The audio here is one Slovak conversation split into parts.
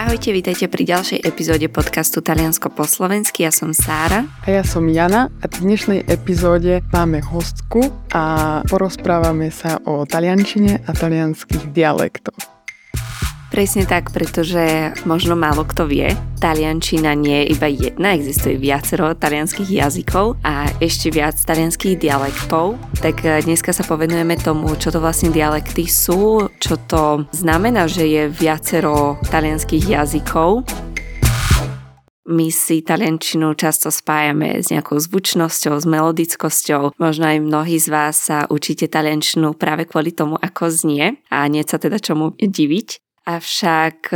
Ahojte, vítajte pri ďalšej epizóde podcastu Taliansko po slovensky. Ja som Sára. A ja som Jana a v dnešnej epizóde máme hostku a porozprávame sa o taliančine a talianskych dialektoch. Presne tak, pretože možno málo kto vie, taliančina nie je iba jedna, existuje viacero talianskych jazykov a ešte viac talianskych dialektov. Tak dneska sa povenujeme tomu, čo to vlastne dialekty sú, čo to znamená, že je viacero talianskych jazykov. My si taliančinu často spájame s nejakou zvučnosťou, s melodickosťou. Možno aj mnohí z vás sa učíte taliančinu práve kvôli tomu, ako znie a nie sa teda čomu diviť. Avšak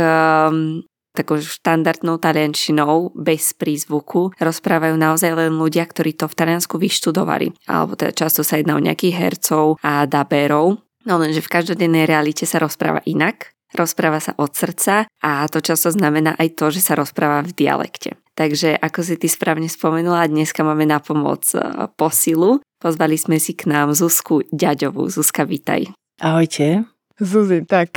takou štandardnou taliančinou bez prízvuku rozprávajú naozaj len ľudia, ktorí to v Taliansku vyštudovali. Alebo teda často sa jedná o nejakých hercov a dabérov. No lenže v každodennej realite sa rozpráva inak. Rozpráva sa od srdca a to často znamená aj to, že sa rozpráva v dialekte. Takže ako si ty správne spomenula, dneska máme na pomoc posilu. Pozvali sme si k nám Zuzku Ďaďovú. Zuzka, vítaj. Ahojte. Zuzi, tak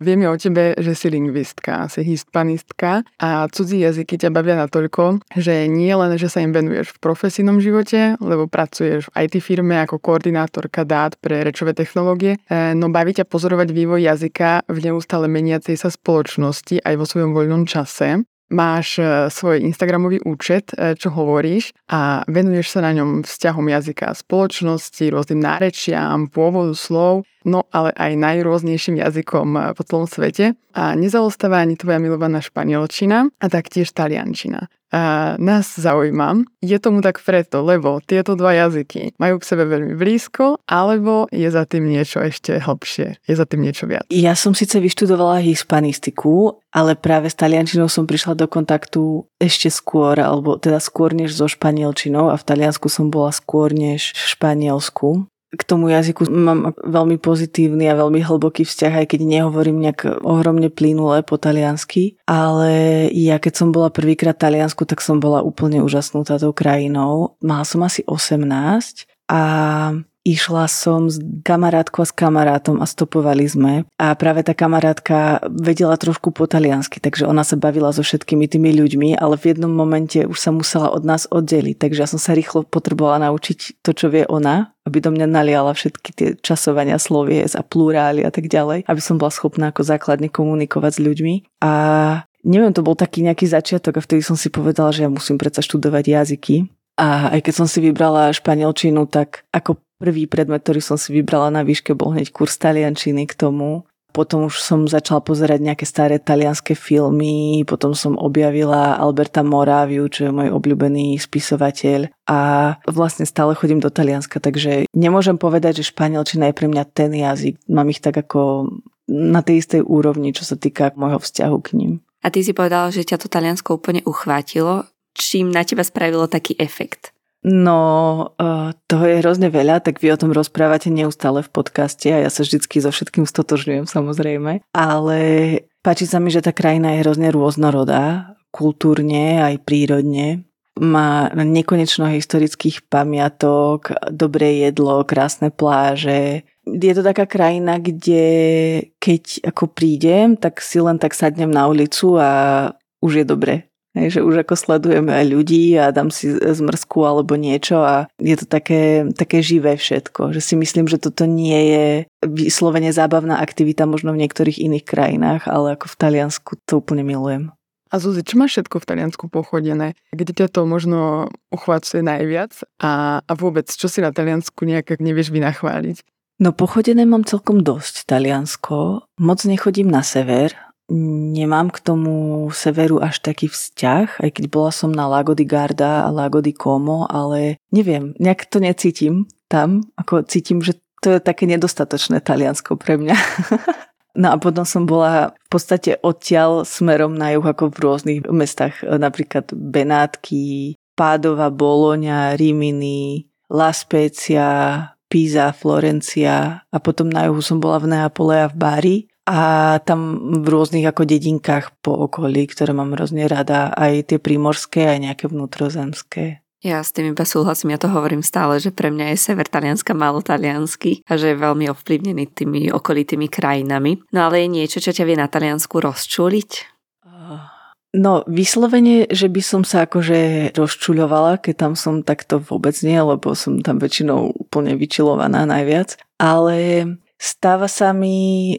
vieme o tebe, že si lingvistka, si hispanistka a cudzí jazyky ťa bavia natoľko, že nie len, že sa im venuješ v profesijnom živote, lebo pracuješ v IT firme ako koordinátorka dát pre rečové technológie, no baví ťa pozorovať vývoj jazyka v neustále meniacej sa spoločnosti aj vo svojom voľnom čase. Máš svoj Instagramový účet, čo hovoríš a venuješ sa na ňom vzťahom jazyka spoločnosti, rôznym nárečiam, pôvodu slov, no ale aj najrôznejším jazykom po celom svete. A nezaostáva ani tvoja milovaná španielčina a taktiež taliančina. A nás zaujíma, je tomu tak preto, lebo tieto dva jazyky majú k sebe veľmi blízko, alebo je za tým niečo ešte hlbšie, je za tým niečo viac? Ja som síce vyštudovala hispanistiku, ale práve s taliančinou som prišla do kontaktu ešte skôr, alebo teda skôr než so španielčinou a v Taliansku som bola skôr než v Španielsku. K tomu jazyku mám veľmi pozitívny a veľmi hlboký vzťah, aj keď nehovorím nejak ohromne plynule po taliansky, ale ja keď som bola prvýkrát v Taliansku, tak som bola úplne úžasnutá tou krajinou. Mala som asi 18 a išla som s kamarátkou a s kamarátom a stopovali sme. A práve tá kamarátka vedela trošku po taliansky, takže ona sa bavila so všetkými tými ľuďmi, ale v jednom momente už sa musela od nás oddeliť, takže ja som sa rýchlo potrebovala naučiť to, čo vie ona, aby do mňa naliala všetky tie časovania slovies a plurály a tak ďalej, aby som bola schopná ako základne komunikovať s ľuďmi. A neviem, to bol taký nejaký začiatok a vtedy som si povedala, že ja musím predsa študovať jazyky. A aj keď som si vybrala španielčinu, tak ako prvý predmet, ktorý som si vybrala na výške, bol hneď kurz taliančiny k tomu. Potom už som začala pozerať nejaké staré talianske filmy, potom som objavila Alberta Moraviu, čo je môj obľúbený spisovateľ a vlastne stále chodím do Talianska, takže nemôžem povedať, že španielčina je pre mňa ten jazyk. Mám ich tak ako na tej istej úrovni, čo sa týka môjho vzťahu k ním. A ty si povedala, že ťa to Taliansko úplne uchvátilo. Čím na teba spravilo taký efekt? No, toho je hrozne veľa, tak vy o tom rozprávate neustále v podcaste a ja sa vždycky so všetkým stotožňujem, samozrejme. Ale páči sa mi, že tá krajina je hrozne rôznorodá, kultúrne aj prírodne. Má nekonečno historických pamiatok, dobré jedlo, krásne pláže. Je to taká krajina, kde keď ako prídem, tak si len tak sadnem na ulicu a už je dobre. Že už ako sledujeme aj ľudí a dám si zmrzku alebo niečo a je to také živé všetko. Že si myslím, že toto nie je vyslovene zábavná aktivita možno v niektorých iných krajinách, ale ako v Taliansku to úplne milujem. A Zuzi, čo máš všetko v Taliansku pochodené? Kde ťa to možno uchvácuje najviac a vôbec, čo si na Taliansku nejak nevieš vynachváliť? No pochodené mám celkom dosť Taliansko. Moc nechodím na sever. Nemám k tomu severu až taký vzťah, aj keď bola som na Lago di Garda a Lago di Como, ale neviem, nejak to necítim tam, ako cítim, že to je také nedostatočné Taliansko pre mňa. No a potom som bola v podstate odtiaľ smerom na juh, ako v rôznych mestách, napríklad Benátky, Pádova, Bologna, Rimini, La Spezia, Pisa, Florencia a potom na juhu som bola v Neapole a v Bari. A tam v rôznych ako dedinkách po okolí, ktoré mám hrozne rada, aj tie prímorské, aj nejaké vnútrozemské. Ja s tým iba súhlasím, ja to hovorím stále, že pre mňa je sever Talianska málo taliansky a že je veľmi ovplyvnený tými okolitými krajinami. No ale je niečo, čo ťa vie na Taliansku rozčúliť? No, vyslovene, že by som sa akože rozčuľovala, keď tam som takto vôbec nie, lebo som tam väčšinou úplne vyčilovaná najviac. Ale stalo sa mi,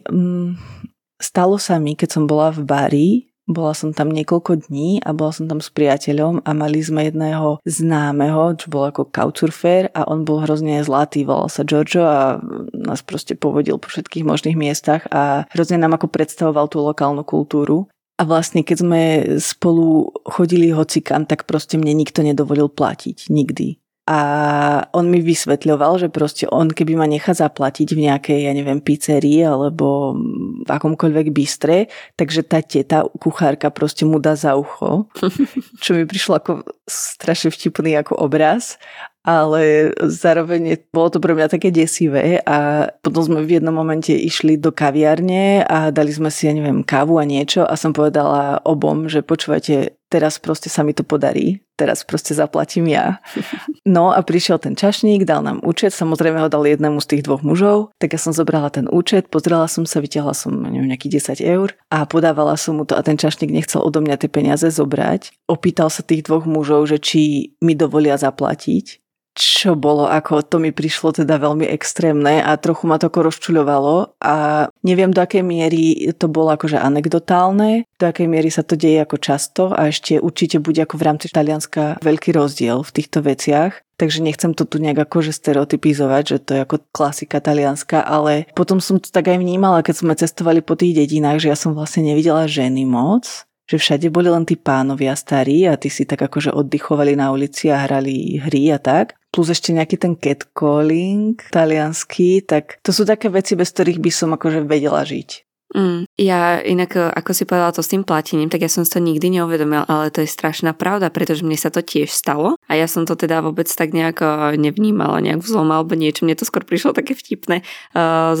keď som bola v bari, bola som tam niekoľko dní a bola som tam s priateľom a mali sme jedného známeho, čo bol ako couchsurfer a on bol hrozne zlatý, volal sa Giorgio a nás proste povodil po všetkých možných miestach a hrozne nám ako predstavoval tú lokálnu kultúru. A vlastne, keď sme spolu chodili hocikam, tak proste mne nikto nedovolil platiť. Nikdy. A on mi vysvetľoval, že proste on, keby ma nechá zaplatiť v nejakej, ja neviem, pizzerii alebo v akomkoľvek bystre, takže tá teta, kuchárka proste mu dá za ucho. Čo mi prišlo ako strašne vtipný ako obraz. Ale zároveň bolo to pre mňa také desivé a potom sme v jednom momente išli do kaviarne a dali sme si, ja neviem, kávu a niečo a som povedala obom, že počúvajte, teraz proste sa mi to podarí, teraz proste zaplatím ja. No a prišiel ten čašník, dal nám účet, samozrejme ho dal jednému z tých dvoch mužov, tak ja som zobrala ten účet, pozrela som sa, vytiahla som, neviem, nejakých 10 eur a podávala som mu to a ten čašník nechcel odo mňa tie peniaze zobrať. Opýtal sa tých dvoch mužov, že či mi dovolia zaplatiť. Čo bolo, ako to mi prišlo teda veľmi extrémne a trochu ma to ako rozčuľovalo a neviem, do akej miery to bolo akože anekdotálne, do akej miery sa to deje ako často a ešte určite bude ako v rámci Talianska veľký rozdiel v týchto veciach. Takže nechcem to tu nejak akože stereotypizovať, že to je ako klasika talianska, ale potom som to tak aj vnímala, keď sme cestovali po tých dedinách, že ja som vlastne nevidela ženy moc, že všade boli len tí pánovia starí a tí si tak akože oddychovali na ulici a hrali hry a tak. Plus ešte nejaký ten catcalling taliansky, tak to sú také veci, bez ktorých by som akože vedela žiť. Ja inak, ako si povedala to s tým platením, tak ja som si to nikdy neuvedomila, ale to je strašná pravda, pretože mne sa to tiež stalo a ja som to teda vôbec tak nejako nevnímala, nejak vzlom alebo niečo, mne to skôr prišlo také vtipné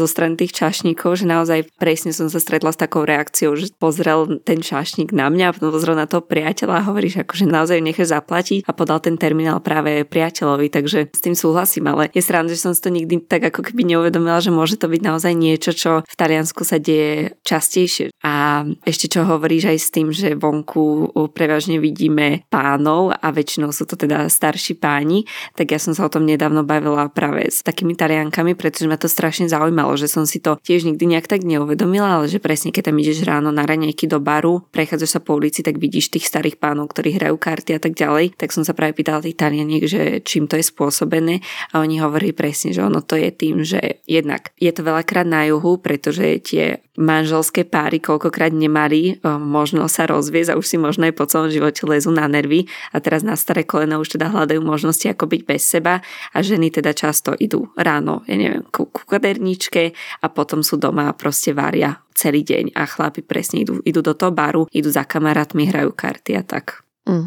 zo strany tých čašníkov, že naozaj presne som sa stretla s takou reakciou, že pozrel ten čašník na mňa a potom pozrel na toho priateľa a hovoríš, akože naozaj necháš zaplatiť a podal ten terminál práve priateľovi, takže s tým súhlasím, ale je sranda, že som si to nikdy tak ako keby neuvedomila, že môže to byť naozaj niečo, čo v Taliansku sa deje častejšie. A ešte čo hovoríš aj s tým, že vonku prevažne vidíme pánov a väčšinou sú to teda starší páni, tak ja som sa o tom nedávno bavila práve s takými Taliankami, pretože ma to strašne zaujímalo, že som si to tiež nikdy nejak tak neuvedomila, ale že presne keď tam ideš ráno na raňajky do baru, prechádzaš sa po ulici, tak vidíš tých starých pánov, ktorí hrajú karty a tak ďalej, tak som sa práve pýtala tých Talianiek, že čím to je spôsobené a oni hovorili presne, že ono to je tým, že jednak je to veľakrát na juhu, pretože tie manželské páry koľkokrát nemali možno sa rozviesť a už si možno aj po celom živote lezú na nervy a teraz na staré kolena už teda hľadajú možnosti ako byť bez seba a ženy teda často idú ráno, ja neviem, ku kaderničke a potom sú doma a proste varia celý deň a chlapi presne idú do toho baru, idú za kamarátmi, hrajú karty a tak.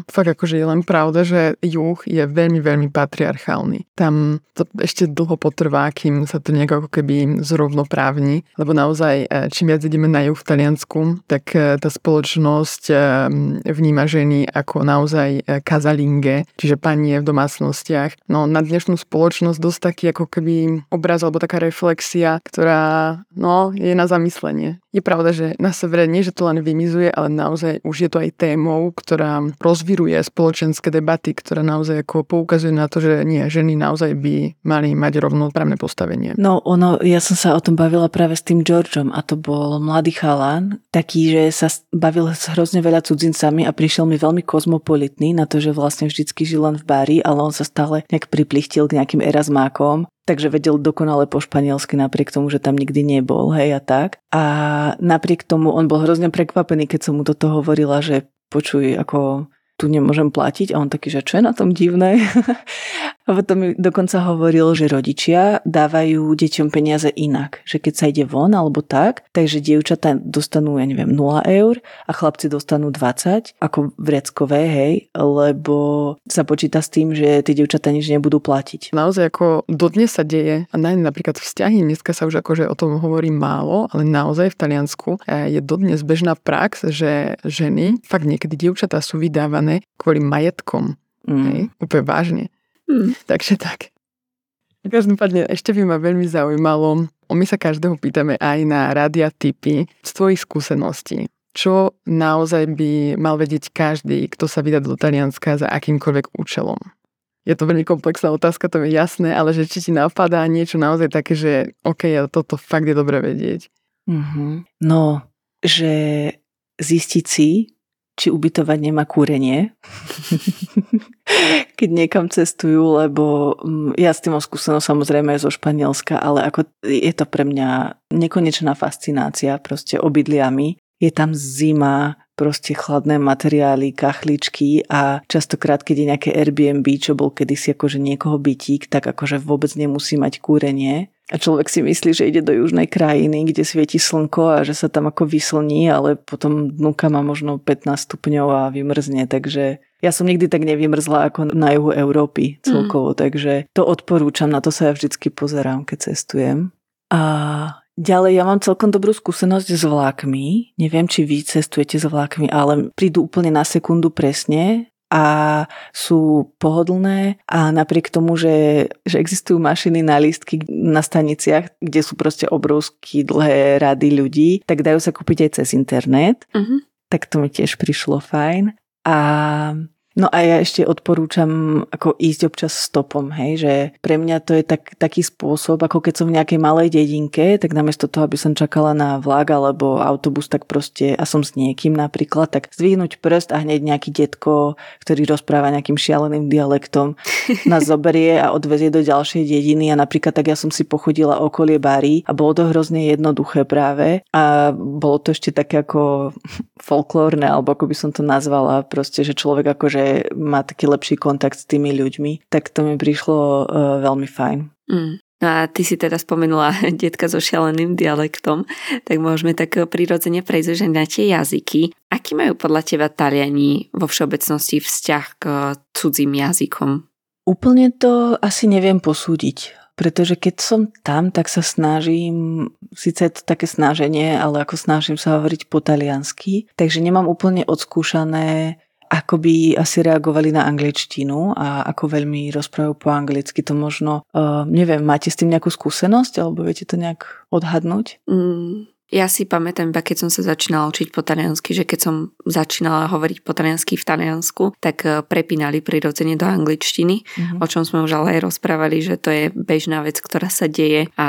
Fakt akože je len pravda, že juh je veľmi, veľmi patriarchálny. Tam to ešte dlho potrvá, kým sa to nejako keby zrovnoprávni, lebo naozaj čím viac ideme na juh v Taliansku, tak tá spoločnosť vníma ženy ako naozaj casalinge, čiže panie v domácnostiach. No na dnešnú spoločnosť dosť taký ako keby obraz alebo taká reflexia, ktorá no je na zamyslenie. Je pravda, že na severe nie, že to len vymizuje, ale naozaj už je to aj témou, ktorá rozviruje spoločenské debaty, ktorá naozaj ako poukazuje na to, že nie, ženy naozaj by mali mať rovnoprávne postavenie. No ono, ja som sa o tom bavila práve s tým Georgeom a to bol mladý chalan, taký, že sa bavil s hrozne veľa cudzincami a prišiel mi veľmi kozmopolitný na to, že vlastne vždycky žil len v bári, ale on sa stále nejak priplichtil k nejakým erasmákom. Takže vedel dokonale po španielsky napriek tomu, že tam nikdy nebol, hej a tak. A napriek tomu on bol hrozne prekvapený, keď som mu toto hovorila, že počuj, ako tu nemôžem platiť a on taký, že čo je na tom divné? A potom mi dokonca hovoril, že rodičia dávajú deťom peniaze inak, že keď sa ide von alebo tak, takže dievčatá dostanú, ja neviem, 0 eur a chlapci dostanú 20, ako vreckové, hej, lebo sa počíta s tým, že tie dievčatá nič nebudú platiť. Naozaj ako dodnes sa deje, a napríklad vzťahy, dneska sa už akože o tom hovorí málo, ale naozaj v Taliansku je dodnes bežná prax, že ženy, fakt niekedy dievčatá sú vydávané kvôli majetkom. Hej? Úplne vážne. Takže tak. Každopádne ešte by ma veľmi zaujímalo, my sa každého pýtame aj na radia tipy z tvojich skúseností. čo naozaj by mal vedieť každý, kto sa vydá do Talianska za akýmkoľvek účelom? Je to veľmi komplexná otázka, to je jasné, ale že či ti napadá niečo naozaj také, že okej, toto fakt je dobre vedieť. Mm-hmm. No, že zistiť si, či ubytovať nemá kúrenie, keď niekam cestujú, lebo ja s tým mám skúsenosť samozrejme aj zo Španielska, ale ako je to pre mňa nekonečná fascinácia proste obydliami. Je tam zima, proste chladné materiály, kachličky a častokrát, keď je nejaké Airbnb, čo bol kedysi akože niekoho bytík, tak akože vôbec nemusí mať kúrenie. A človek si myslí, že ide do južnej krajiny, kde svieti slnko a že sa tam ako vyslní, ale potom dnuka má možno 15 stupňov a vymrzne. Takže ja som nikdy tak nevymrzla ako na juhu Európy celkovo, takže to odporúčam, na to sa ja vždycky pozerám, keď cestujem. A ďalej, ja mám celkom dobrú skúsenosť s vlákmi. Neviem, či vy cestujete s vlákmi, ale prídu úplne na sekundu presne a sú pohodlné a napriek tomu, že existujú mašiny na lístky na staniciach, kde sú proste obrovské dlhé rady ľudí, tak dajú sa kúpiť aj cez internet. Uh-huh. Tak to mi tiež prišlo fajn. No a ja ešte odporúčam ako ísť občas stopom, hej, že pre mňa to je taký spôsob, ako keď som v nejakej malej dedinke, tak namiesto toho, aby som čakala na vlak alebo autobus, tak proste, a som s niekým napríklad, tak zdvihnúť prst a hneď nejaký detko, ktorý rozpráva nejakým šialeným dialektom, nás zoberie a odvezie do ďalšej dediny a napríklad tak ja som si pochodila okolie Bari a bolo to hrozne jednoduché práve a bolo to ešte také ako folklórne, alebo ako by som to nazvala, proste, že človek akože má taký lepší kontakt s tými ľuďmi, tak to mi prišlo veľmi fajn. A ty si teda spomenula detka so šialeným dialektom, tak môžeme tak prirodzene prejsť na tie jazyky. Aký majú podľa teba Taliani vo všeobecnosti vzťah k cudzím jazykom? Úplne to asi neviem posúdiť, pretože keď som tam, tak sa snažím, síce je to také snaženie, ale ako snažím sa hovoriť po taliansky, takže nemám úplne odskúšané, ako by asi reagovali na angličtinu a ako veľmi rozprávajú po anglicky, to možno, neviem, máte s tým nejakú skúsenosť, alebo viete to nejak odhadnúť? Ja si pamätám, iba keď som sa začínala učiť po taliansky, že keď som začínala hovoriť po taliansky v Taliansku, tak prepínali prirodzene do angličtiny, o čom sme už ale aj rozprávali, že to je bežná vec, ktorá sa deje a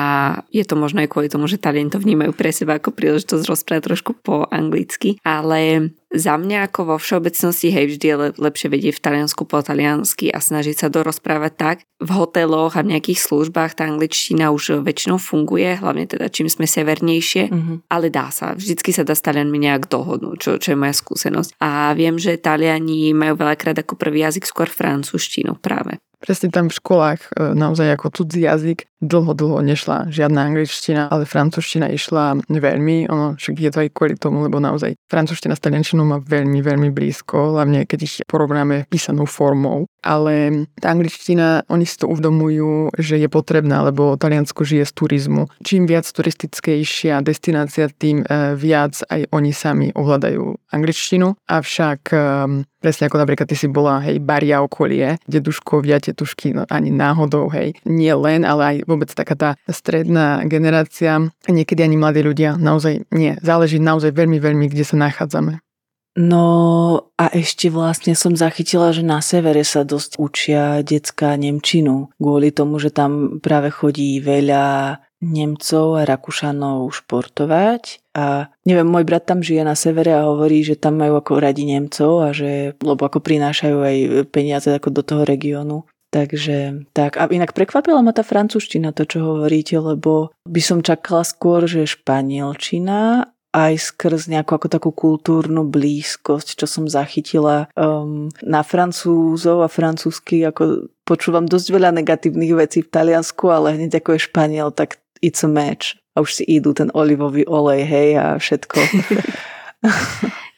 je to možno aj kvôli tomu, že Taliani to vnímajú pre seba ako príležitosť rozprávať trošku po anglicky, ale za mňa ako vo všeobecnosti, hej, vždy je lepšie vedieť v Taliansku po taliansky a snažiť sa dorozprávať tak. V hoteloch a v nejakých službách tá angličtina už väčšinou funguje, hlavne teda čím sme severnejšie, ale dá sa. Vždycky sa dá s Talianmi nejak dohodnúť, čo je moja skúsenosť. A viem, že Taliani majú veľakrát ako prvý jazyk skôr francúzštinu práve. Presne tam v školách naozaj ako cudzí jazyk dlho nešla žiadna angličtina, ale francúzština išla veľmi, ono však je to aj kvôli tomu, lebo naozaj francúzština s taliančinou má veľmi, veľmi blízko, hlavne keď ich porovnáme písanou formou. Ale tá angličtina, oni si to uvedomujú, že je potrebná, lebo Taliansko žije z turizmu. Čím viac turistickejšia destinácia, tým viac aj oni sami ovládajú angličtinu, avšak presne ako napríklad ty si bola, hej, Baria okolie, deduškovia, tetušky, no, ani náhodou, hej, nie len, ale aj vôbec taká tá stredná generácia, niekedy ani mladí ľudia, naozaj nie, záleží naozaj veľmi, veľmi, kde sa nachádzame. No a ešte vlastne som zachytila, že na severe sa dosť učia decká nemčinu, kvôli tomu, že tam práve chodí veľa Nemcov a Rakúšanov športovať a neviem, môj brat tam žije na severe a hovorí, že tam majú ako radi Nemcov a že, lebo ako prinášajú aj peniaze ako do toho regiónu. Takže tak. A inak prekvapila ma tá francúzština, to čo hovoríte, lebo by som čakala skôr, že španielčina aj skrz nejakú ako takú kultúrnu blízkosť, čo som zachytila na Francúzov a francúzsky, ako počúvam dosť veľa negatívnych vecí v Taliansku, ale hneď ako je Španiel, tak it's a match. A už si idú ten olivový olej, hej, a všetko.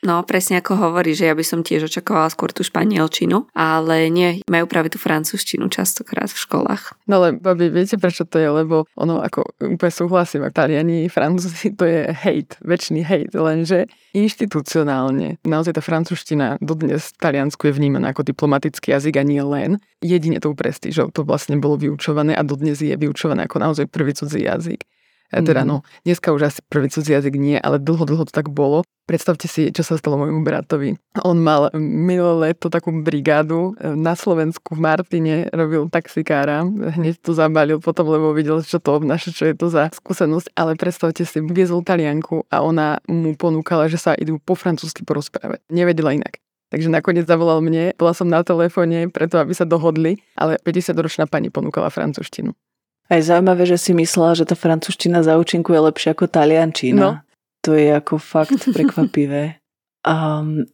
No, presne ako hovorí, že ja by som tiež očakovala skôr tú španielčinu, ale nie, majú práve tú francúzštinu častokrát v školách. No ale, babi, viete prečo to je? Lebo ono, ako úplne súhlasím, Taliani, Francúzi, to je hejt, väčší hejt, lenže inštitucionálne, naozaj tá francúzština dodnes v Taliansku je vnímaná ako diplomatický jazyk a nie len. Jedine tou prestížou to vlastne bolo vyučované a dodnes je vyučované ako naozaj prvý cudzí jazyk. Teda no, dneska už asi prvý cudzí jazyk nie, ale dlho to tak bolo. Predstavte si, čo sa stalo môjmu bratovi. On mal minulé leto takú brigádu na Slovensku v Martine, robil taxikára, hneď to zabalil potom, lebo videl, čo to obnáša, čo je to za skúsenosť, ale predstavte si, viezol Talianku a ona mu ponúkala, že sa idú po francúzsky porozprávať. Nevedela inak. Takže nakoniec zavolal mne, bola som na telefóne preto, aby sa dohodli, ale 50-ročná pani ponúkala francúzštinu. A je zaujímavé, že si myslela, že tá francúzština za účinku je lepšia ako taliančina. No. To je ako fakt prekvapivé.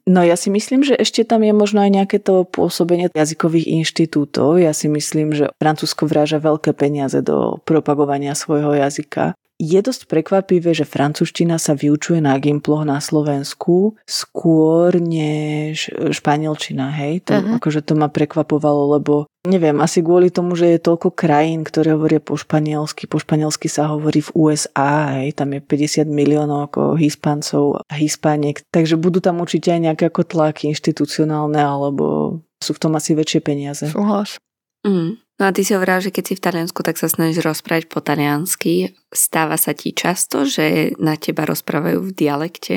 No ja si myslím, že ešte tam je možno aj nejaké to pôsobenie jazykových inštitútov. Ja si myslím, že Francúzsko vráža veľké peniaze do propagovania svojho jazyka. Je dosť prekvapivé, že francúzština sa vyučuje na gymploch na Slovensku skôr než španielčina, hej? To, akože to ma prekvapovalo, lebo neviem, asi kvôli tomu, že je toľko krajín, ktoré hovoria po španielsky sa hovorí v USA, hej? Tam je 50 miliónov ako Hispancov a Hispaniek, takže budú tam určite aj nejaké ako tlaky inštitucionálne, alebo sú v tom asi väčšie peniaze. Súhlas. No a ty si hovorila, že keď si v Taliansku, tak sa snažíš rozprávať po taliansky. Stáva sa ti často, že na teba rozprávajú v dialekte?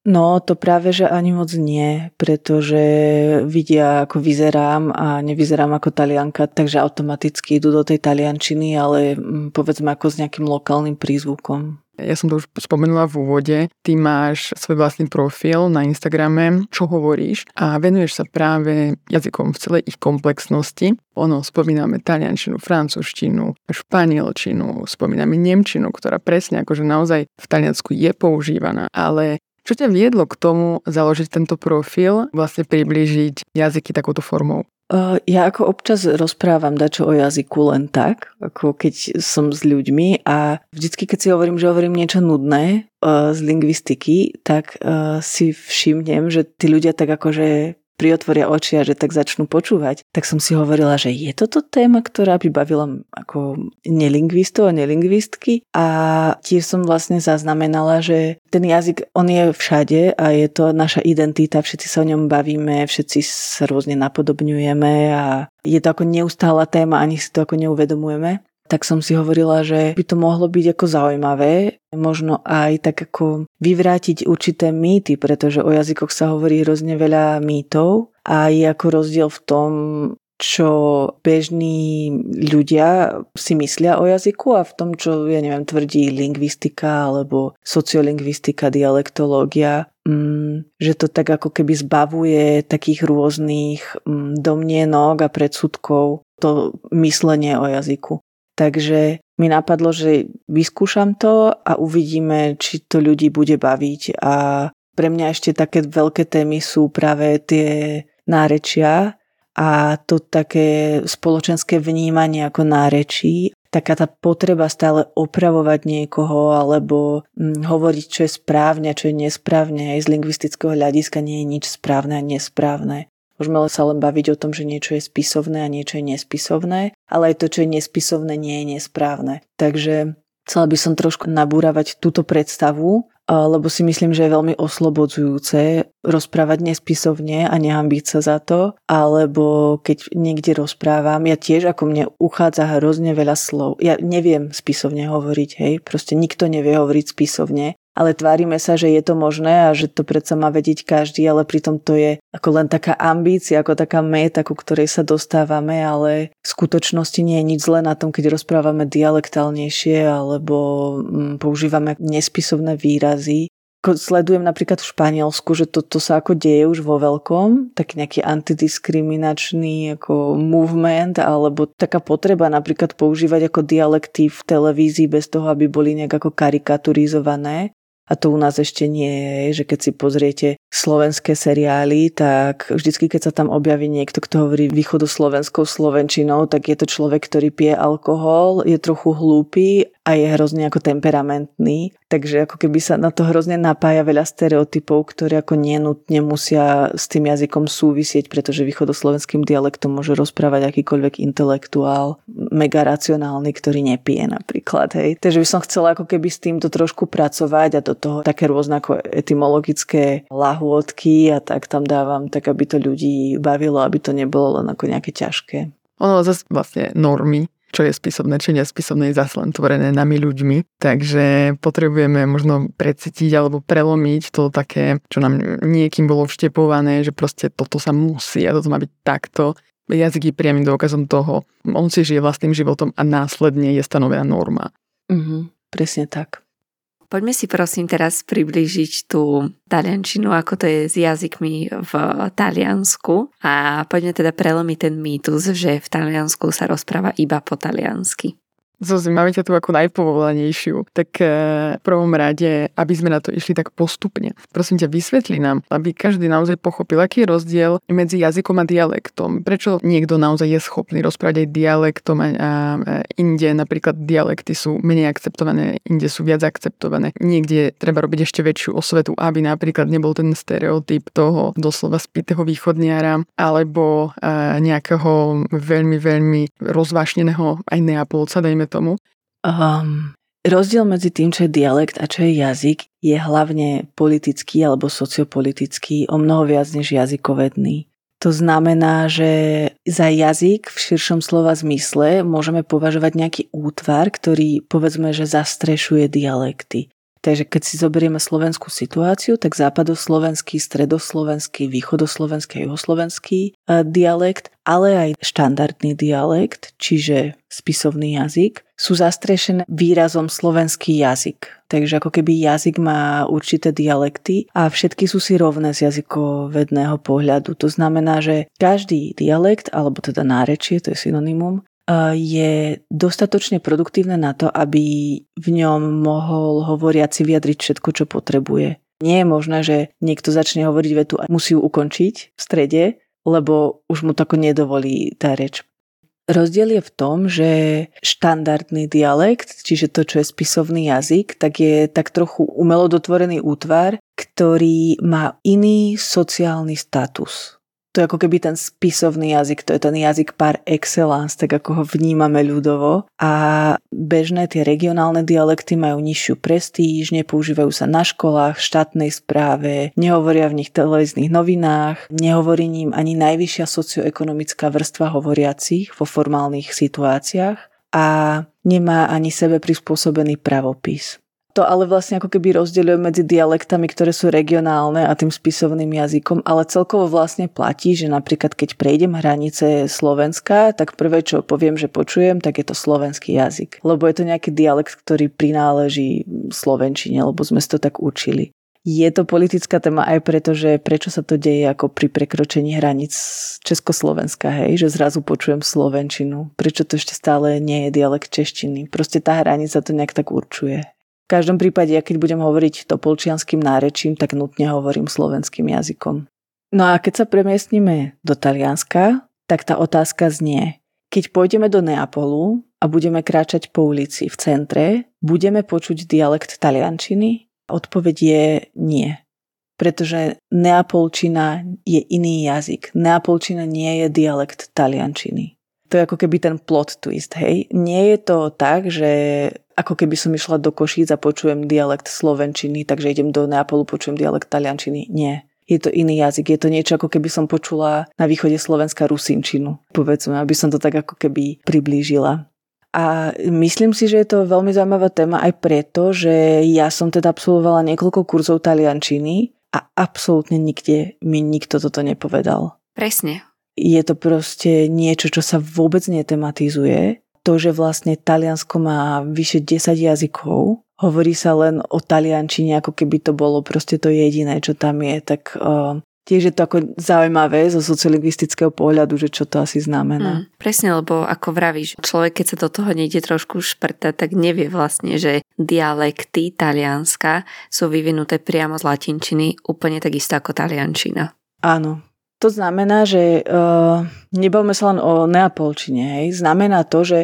No, to práve, že ani moc nie, pretože vidia, ako vyzerám a nevyzerám ako Talianka, takže automaticky idú do tej taliančiny, ale povedzme ako s nejakým lokálnym prízvukom. Ja som to už spomenula v úvode. Ty máš svoj vlastný profil na Instagrame, čo hovoríš a venuješ sa práve jazykom v celej ich komplexnosti. Ono, spomíname taliančinu, francúzštinu, španielčinu, spomíname nemčinu, ktorá presne akože naozaj v Taliansku je používaná, ale čo ťa viedlo k tomu založiť tento profil, vlastne priblížiť jazyky takouto formou? Ja ako občas rozprávam dačo o jazyku len tak, ako keď som s ľuďmi a vždycky, keď si hovorím, že hovorím niečo nudné z lingvistiky, tak si všimnem, že tí ľudia tak akože priotvoria oči a že tak začnú počúvať. Tak som si hovorila, že je toto téma, ktorá by bavila ako nelingvistov a nelingvistky a tiež som vlastne zaznamenala, že ten jazyk, on je všade a je to naša identita, všetci sa o ňom bavíme, všetci sa rôzne napodobňujeme a je to ako neustála téma, ani si to ako neuvedomujeme. Tak som si hovorila, že by to mohlo byť ako zaujímavé, možno aj tak ako vyvrátiť určité mýty, pretože o jazykoch sa hovorí hrozne veľa mýtov a je ako rozdiel v tom, čo bežní ľudia si myslia o jazyku a v tom, čo, ja neviem, tvrdí lingvistika alebo sociolingvistika, dialektológia, že to tak ako keby zbavuje takých rôznych domnienok a predsudkov to myslenie o jazyku. Takže mi napadlo, že vyskúšam to a uvidíme, či to ľudí bude baviť. A pre mňa ešte také veľké témy sú práve tie nárečia a to také spoločenské vnímanie ako nárečí. Taká tá potreba stále opravovať niekoho alebo hovoriť, čo je správne, čo je nesprávne. Aj z lingvistického hľadiska nie je nič správne a nesprávne. Môžeme sa len baviť o tom, že niečo je spisovné a niečo je nespisovné, ale aj to, čo je nespisovné, nie je nesprávne. Takže chcela by som trošku nabúravať túto predstavu, lebo si myslím, že je veľmi oslobodzujúce rozprávať nespisovne a nehambiť sa za to, alebo keď niekde rozprávam, ja tiež ako mne uchádza hrozne veľa slov. Ja neviem spisovne hovoriť, hej, proste nikto nevie hovoriť spisovne. Ale tvárime sa, že je to možné a že to predsa má vedieť každý, ale pritom to je ako len taká ambícia, ako taká meta, ku ktorej sa dostávame, ale v skutočnosti nie je nič zlé na tom, keď rozprávame dialektálnejšie alebo používame nespisovné výrazy. Sledujem napríklad v Španielsku, že toto sa ako deje už vo veľkom, tak nejaký antidiskriminačný ako movement alebo taká potreba napríklad používať ako dialekty v televízii bez toho, aby boli nejak ako karikaturizované. A to u nás ešte nie je, že keď si pozriete slovenské seriály, tak vždycky, keď sa tam objaví niekto, kto hovorí východoslovenskou slovenčinou, tak je to človek, ktorý pije alkohol, je trochu hlúpy a je hrozne ako temperamentný. Takže ako keby sa na to hrozne napája veľa stereotypov, ktoré ako nenutne musia s tým jazykom súvisieť, pretože východoslovenským dialektom môže rozprávať akýkoľvek intelektuál, mega racionálny, ktorý nepije napríklad. Hej. Takže by som chcela ako keby s týmto trošku pracovať a do toho také rôzne ako etymologické lahôdky a tak tam dávam, tak aby to ľudí bavilo, aby to nebolo len ako nejaké ťažké. Ono zase vlastne normy. čo je spisovné, čo nespisovné, je zase len tvorené nami ľuďmi. Takže potrebujeme možno precítiť alebo prelomiť to také, čo nám niekým bolo vštepované, že proste toto sa musí a toto má byť takto. Jazyk je priamym dôkazom toho. On si žije vlastným životom a následne je stanovená norma. Presne tak. Poďme si prosím teraz priblížiť tú taliančinu, ako to je s jazykmi v Taliansku, a poďme teda prelomiť ten mýtus, že v Taliansku sa rozpráva iba po taliansky. Zozi, máme ťa tu ako najpovolanejšiu. Tak v prvom rade, aby sme na to išli tak postupne. Prosím ťa, vysvetli nám, aby každý naozaj pochopil, aký je rozdiel medzi jazykom a dialektom. Prečo niekto naozaj je schopný rozprávať aj dialektom a inde napríklad dialekty sú menej akceptované, inde sú viac akceptované. Niekde treba robiť ešte väčšiu osvetu, aby napríklad nebol ten stereotyp toho doslova spitého východniara alebo nejakého veľmi, veľmi rozvášneného aj Neapolca, dajme tomu? Rozdiel medzi tým, čo je dialekt a čo je jazyk, je hlavne politický alebo sociopolitický, o mnoho viac než jazykovedný. To znamená, že za jazyk v širšom slova zmysle môžeme považovať nejaký útvar, ktorý povedzme, že zastrešuje dialekty. Takže keď si zoberieme slovenskú situáciu, tak západoslovenský, stredoslovenský, východoslovenský a juhoslovenský dialekt, ale aj štandardný dialekt, čiže spisovný jazyk, sú zastrešené výrazom slovenský jazyk. Takže ako keby jazyk má určité dialekty a všetky sú si rovné z jazykovedného pohľadu. To znamená, že každý dialekt, alebo teda nárečie, to je synonymum, je dostatočne produktívne na to, aby v ňom mohol hovoriaci vyjadriť všetko, čo potrebuje. Nie je možné, že niekto začne hovoriť vetu a musí ju ukončiť v strede, lebo už mu to ako nedovolí tá reč. Rozdiel je v tom, že štandardný dialekt, čiže to, čo je spisovný jazyk, tak je tak trochu umelo dotvorený útvar, ktorý má iný sociálny status. To je ako keby ten spisovný jazyk, to je ten jazyk par excellence, tak ako ho vnímame ľudovo. A bežné tie regionálne dialekty majú nižšiu prestíž, nepoužívajú sa na školách, štátnej správe, nehovoria v nich televíznych novinách, nehovorí ním ani najvyššia socioekonomická vrstva hovoriacich vo formálnych situáciách a nemá ani sebe prispôsobený pravopis. To ale vlastne ako keby rozdeľujem medzi dialektami, ktoré sú regionálne a tým spisovným jazykom, ale celkovo vlastne platí, že napríklad keď prejdem hranice Slovenska, tak prvé, čo poviem, že počujem, tak je to slovenský jazyk. Lebo je to nejaký dialekt, ktorý prináleží slovenčine, lebo sme si to tak učili. Je to politická téma aj preto, že prečo sa to deje ako pri prekročení hraníc Československa, hej? Že zrazu počujem slovenčinu. Prečo to ešte stále nie je dialekt češtiny? Proste tá hranica to nejak tak určuje. V každom prípade, ja keď budem hovoriť topolčianskym nárečím, tak nutne hovorím slovenským jazykom. No a keď sa premiestnime do Talianska, tak tá otázka znie. Keď pôjdeme do Neapolu a budeme kráčať po ulici v centre, budeme počuť dialekt taliančiny? Odpoveď je nie. Pretože neapolčina je iný jazyk. Neapolčina nie je dialekt taliančiny. To je ako keby ten plot twist, hej. Nie je to tak, že ako keby som išla do Košíc a počujem dialekt slovenčiny, takže idem do Neapolu, počujem dialekt taliančiny. Nie. Je to iný jazyk. Je to niečo, ako keby som počula na východe Slovenska rusínčinu. Povedzme, aby som to tak ako keby priblížila. A myslím si, že je to veľmi zaujímavá téma aj preto, že ja som teda absolvovala niekoľko kurzov taliančiny a absolútne nikde mi nikto toto nepovedal. Presne. Je to proste niečo, čo sa vôbec netematizuje. To, že vlastne Taliansko má vyše 10 jazykov, hovorí sa len o taliančine, ako keby to bolo proste to jediné, čo tam je. Tak tiež je to ako zaujímavé zo sociolingvistického pohľadu, že čo to asi znamená. Presne, lebo ako vravíš, človek, keď sa do toho nejde trošku šprta, tak nevie vlastne, že dialekty Talianska sú vyvinuté priamo z latinčiny, úplne takisto ako taliančina. Áno. To znamená, že nebavme sa len o neapolčine. Hej. Znamená to, že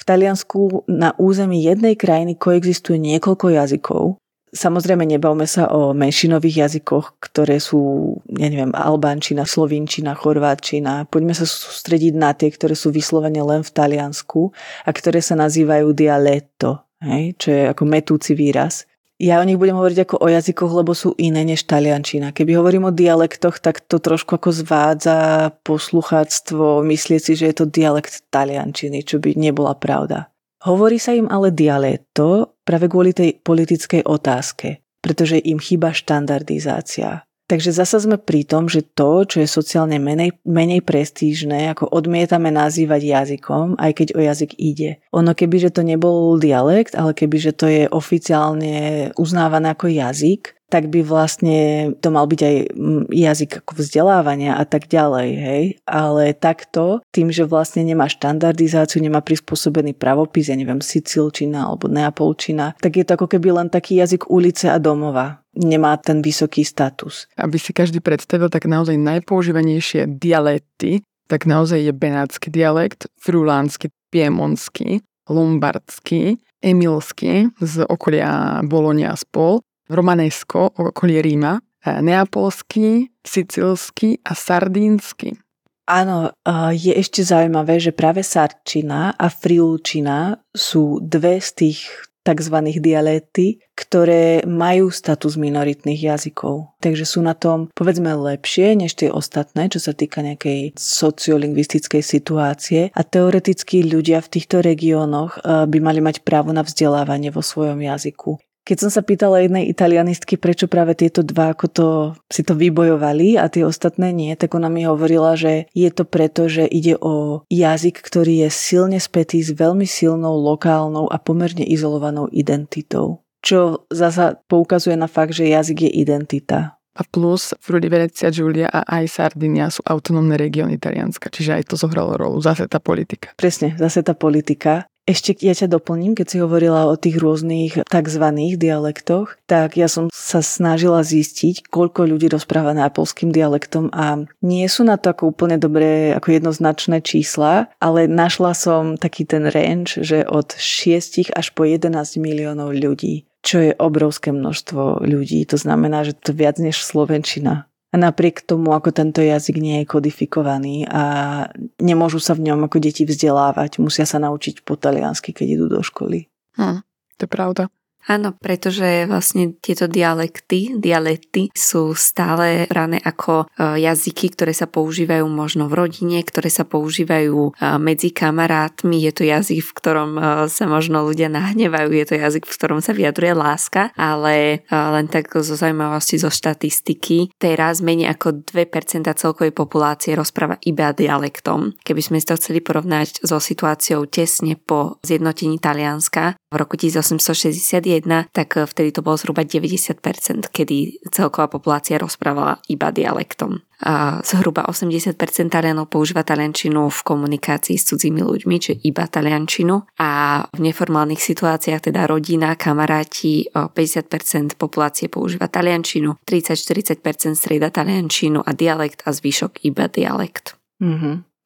v Taliansku na území jednej krajiny koexistuje niekoľko jazykov. Samozrejme, nebavme sa o menšinových jazykoch, ktoré sú, ja neviem, albánčina, slovinčina, chorváčina. Poďme sa sústrediť na tie, ktoré sú vyslovene len v Taliansku a ktoré sa nazývajú dialetto, hej, čo je ako metúci výraz. Ja o nich budem hovoriť ako o jazykoch, lebo sú iné než taliančina. Keby hovorím o dialektoch, tak to trošku ako zvádza poslucháctvo, myslieť si, že je to dialekt taliančiny, čo by nebola pravda. Hovorí sa im ale dialetto práve kvôli tej politickej otázke, pretože im chýba štandardizácia. Takže zasa sme pri tom, že to, čo je sociálne menej prestížne, ako odmietame nazývať jazykom, aj keď o jazyk ide. Ono kebyže to nebol dialekt, ale kebyže to je oficiálne uznávané ako jazyk, tak by vlastne to mal byť aj jazyk ako vzdelávania a tak ďalej, hej. Ale takto, tým, že vlastne nemá štandardizáciu, nemá prispôsobený pravopis, ja neviem, sicilčina alebo neapolčina, tak je to ako keby len taký jazyk ulice a domova. Nemá ten vysoký status. Aby si každý predstavil, tak naozaj najpoužívanejšie dialekty, tak naozaj je benátsky dialekt, friulánsky, piemonský, lombardský, emilský z okolia Bologna a spol, Romanesko, okolie Ríma, neapolský, sicilský a sardínsky. Áno, je ešte zaujímavé, že práve sardčina a friulčina sú dve z tých takzvaných dialekty, ktoré majú status minoritných jazykov. Takže sú na tom, povedzme, lepšie než tie ostatné, čo sa týka nejakej sociolingvistickej situácie. A teoreticky ľudia v týchto regiónoch by mali mať právo na vzdelávanie vo svojom jazyku. Keď som sa pýtala jednej italianistky, prečo práve tieto dva si to vybojovali a tie ostatné nie, tak ona mi hovorila, že je to preto, že ide o jazyk, ktorý je silne spätý s veľmi silnou lokálnou a pomerne izolovanou identitou. Čo zasa poukazuje na fakt, že jazyk je identita. A plus Friuli Venezia Giulia a aj Sardinia sú autonómne regióny Talianska, čiže aj to zohralo rolu. Zase tá politika. Presne, zase tá politika. Ešte ja ťa doplním, keď si hovorila o tých rôznych takzvaných dialektoch, tak ja som sa snažila zistiť, koľko ľudí rozpráva neapolským dialektom a nie sú na to ako úplne dobré, ako jednoznačné čísla, ale našla som taký ten range, že od 6 až po 11 miliónov ľudí, čo je obrovské množstvo ľudí. To znamená, že to viac než slovenčina. A napriek tomu, ako tento jazyk nie je kodifikovaný a nemôžu sa v ňom ako deti vzdelávať, musia sa naučiť po taliansky, keď idú do školy. To je pravda. Áno, pretože vlastne tieto dialekty sú stále brané ako jazyky, ktoré sa používajú možno v rodine, ktoré sa používajú medzi kamarátmi. Je to jazyk, v ktorom sa možno ľudia nahnevajú, je to jazyk, v ktorom sa vyjadruje láska, ale len tak zo zaujímavosti, zo štatistiky, teraz menej ako 2% celkovej populácie rozpráva iba dialektom. Keby sme to chceli porovnať so situáciou tesne po zjednotení Talianska v roku 1861, tak vtedy to bolo zhruba 90%, kedy celková populácia rozprávala iba dialektom. A zhruba 80% Talianov používa taliančinu v komunikácii s cudzými ľuďmi, čiže iba taliančinu. A v neformálnych situáciách, teda rodina, kamaráti, 50% populácie používa taliančinu, 30-40% strieda taliančinu a dialekt a zvyšok iba dialekt.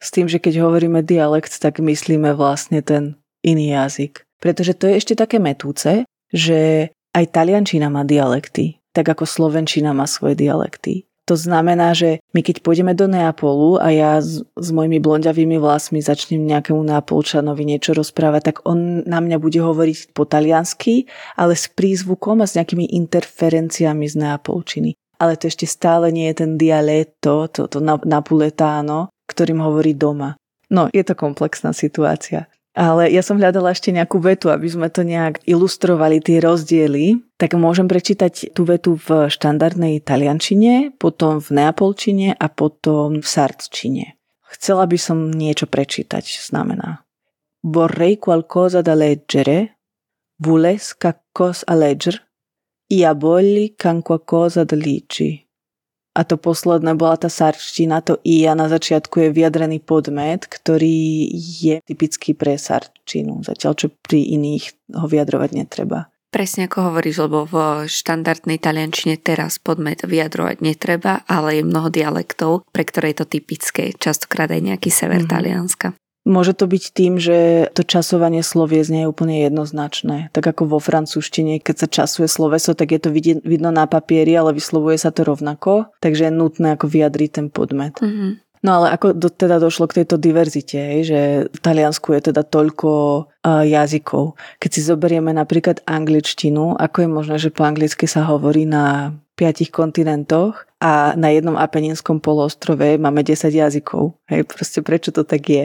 S tým, že keď hovoríme dialekt, tak myslíme vlastne ten iný jazyk. Pretože to je ešte také metúce, že aj taliančina má dialekty, tak ako slovenčina má svoje dialekty. To znamená, že my keď pôjdeme do Neapolu a ja s mojimi blondiavými vlasmi začnem nejakému Neapolčanovi niečo rozprávať, tak on na mňa bude hovoriť po taliansky, ale s prízvukom a s nejakými interferenciami z neapolčiny. Ale to ešte stále nie je ten dialetto, to napuletáno, ktorým hovorí doma. No, je to komplexná situácia. Ale ja som hľadala ešte nejakú vetu, aby sme to nejak ilustrovali, tie rozdiely. Tak môžem prečítať tú vetu v štandardnej taliančine, potom v neapolčine a potom v sardčine. Chcela by som niečo prečítať, znamená. Vorrei qualcosa da leggere, vulesca cosa legger, ia bolli can qualcosa da leggi. A to posledné bola tá sardčina, to ia na začiatku je vyjadrený podmet, ktorý je typický pre sardčinu, zatiaľ čo pri iných ho vyjadrovať netreba. Presne ako hovoríš, lebo v štandardnej taliančine teraz podmet vyjadrovať netreba, ale je mnoho dialektov, pre ktoré je to typické, častokrát aj nejaký sever Talianska. Môže to byť tým, že to časovanie slovies nie je úplne jednoznačné. Tak ako vo francúzštine, keď sa časuje sloveso, tak je to vidno na papieri, ale vyslovuje sa to rovnako. Takže je nutné ako vyjadriť ten podmet. No ale ako teda došlo k tejto diverzite, že v Taliansku je teda toľko jazykov. Keď si zoberieme napríklad angličtinu, ako je možné, že po anglicky sa hovorí na 5 kontinentoch a na jednom Apeninskom poloostrove máme 10 jazykov. Hej, proste prečo to tak je?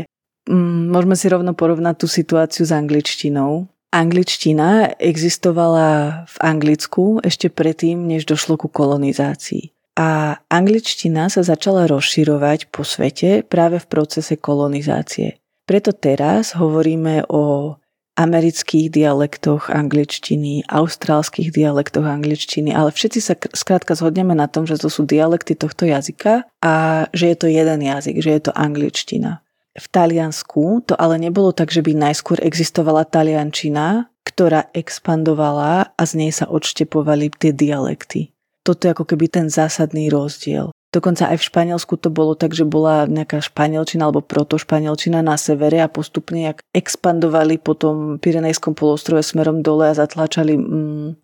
Môžeme si rovno porovnať tú situáciu s angličtinou. Angličtina existovala v Anglicku ešte predtým, než došlo ku kolonizácii. A angličtina sa začala rozširovať po svete práve v procese kolonizácie. Preto teraz hovoríme o amerických dialektoch angličtiny, austrálskych dialektoch angličtiny, ale všetci sa skrátka zhodneme na tom, že to sú dialekty tohto jazyka a že je to jeden jazyk, že je to angličtina. V Taliansku to ale nebolo tak, že by najskôr existovala taliančina, ktorá expandovala a z nej sa odštepovali tie dialekty. Toto je ako keby ten zásadný rozdiel. Dokonca aj v Španielsku to bolo tak, že bola nejaká španielčina alebo protošpanielčina na severe a postupne, jak expandovali po tom Pyrenejskom polostrove smerom dole a zatlačali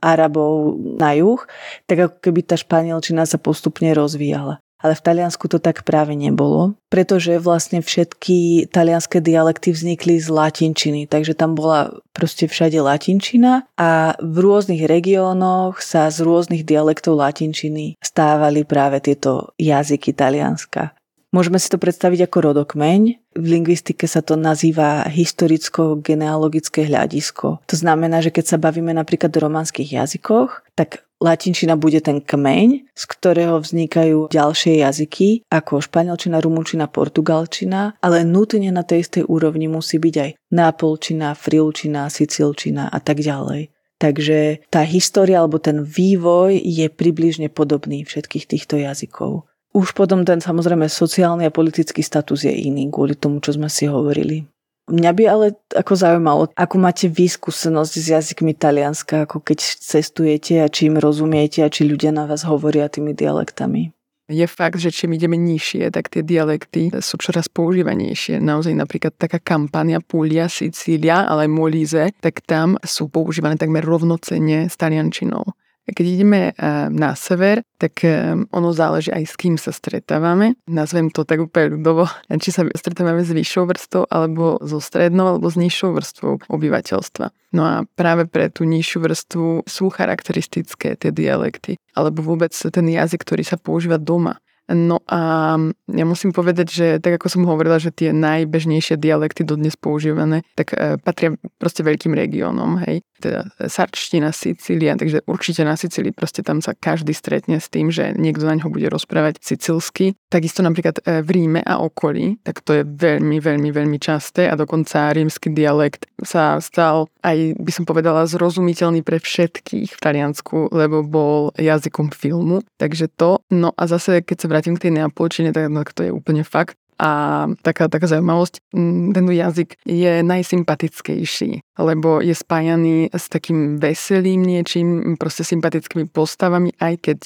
Arabov na juh, tak ako keby tá španielčina sa postupne rozvíjala. Ale v Taliansku to tak práve nebolo, pretože vlastne všetky talianské dialekty vznikli z latinčiny, takže tam bola proste všade latinčina a v rôznych regiónoch sa z rôznych dialektov latinčiny stávali práve tieto jazyky Talianska. Môžeme si to predstaviť ako rodokmeň. V lingvistike sa to nazýva historicko-genealogické hľadisko. To znamená, že keď sa bavíme napríklad o romanských jazykoch, tak latinčina bude ten kmeň, z ktorého vznikajú ďalšie jazyky, ako španielčina, rumunčina, portugalčina, ale nutne na tej istej úrovni musí byť aj nápolčina, friulčina, sicilčina a tak ďalej. Takže tá história alebo ten vývoj je približne podobný všetkých týchto jazykov. Už potom ten samozrejme sociálny a politický status je iný kvôli tomu, čo sme si hovorili. Mňa by ale ako zaujímalo, ako máte skúsenosť s jazykmi Talianska, ako keď cestujete a či im rozumiete a či ľudia na vás hovoria tými dialektami. Je fakt, že čím ideme nižšie, tak tie dialekty sú čoraz používanejšie. Naozaj napríklad taká kampania Puglia, Sicília, ale aj Molise, tak tam sú používané takmer rovnocenne s taliančinou. Keď ideme na sever, tak ono záleží aj s kým sa stretávame. Nazvem to tak úplne ľudovo, či sa stretávame s vyššou vrstvou, alebo so strednou, alebo s nižšou vrstvou obyvateľstva. No a práve pre tú nižšiu vrstvu sú charakteristické tie dialekty, alebo vôbec ten jazyk, ktorý sa používa doma. No a ja musím povedať, že tak ako som hovorila, že tie najbežnejšie dialekty dodnes používané, tak patria proste veľkým regiónom, hej. Teda sarčtina, Sicília, takže určite na Sicílii proste tam sa každý stretne s tým, že niekto na ňo bude rozprávať sicilsky. Takisto napríklad v Ríme a okolí, tak to je veľmi, veľmi, veľmi časté a dokonca rímsky dialekt sa stal aj, by som povedala, zrozumiteľný pre všetkých v Taliansku, lebo bol jazykom filmu, takže to. No a zase, keď sa vrátim k tej neapolčine, tak to je úplne fakt. A taká zaujímavosť, ten jazyk je najsympatickejší, lebo je spájaný s takým veselým niečím, proste sympatickými postavami, aj keď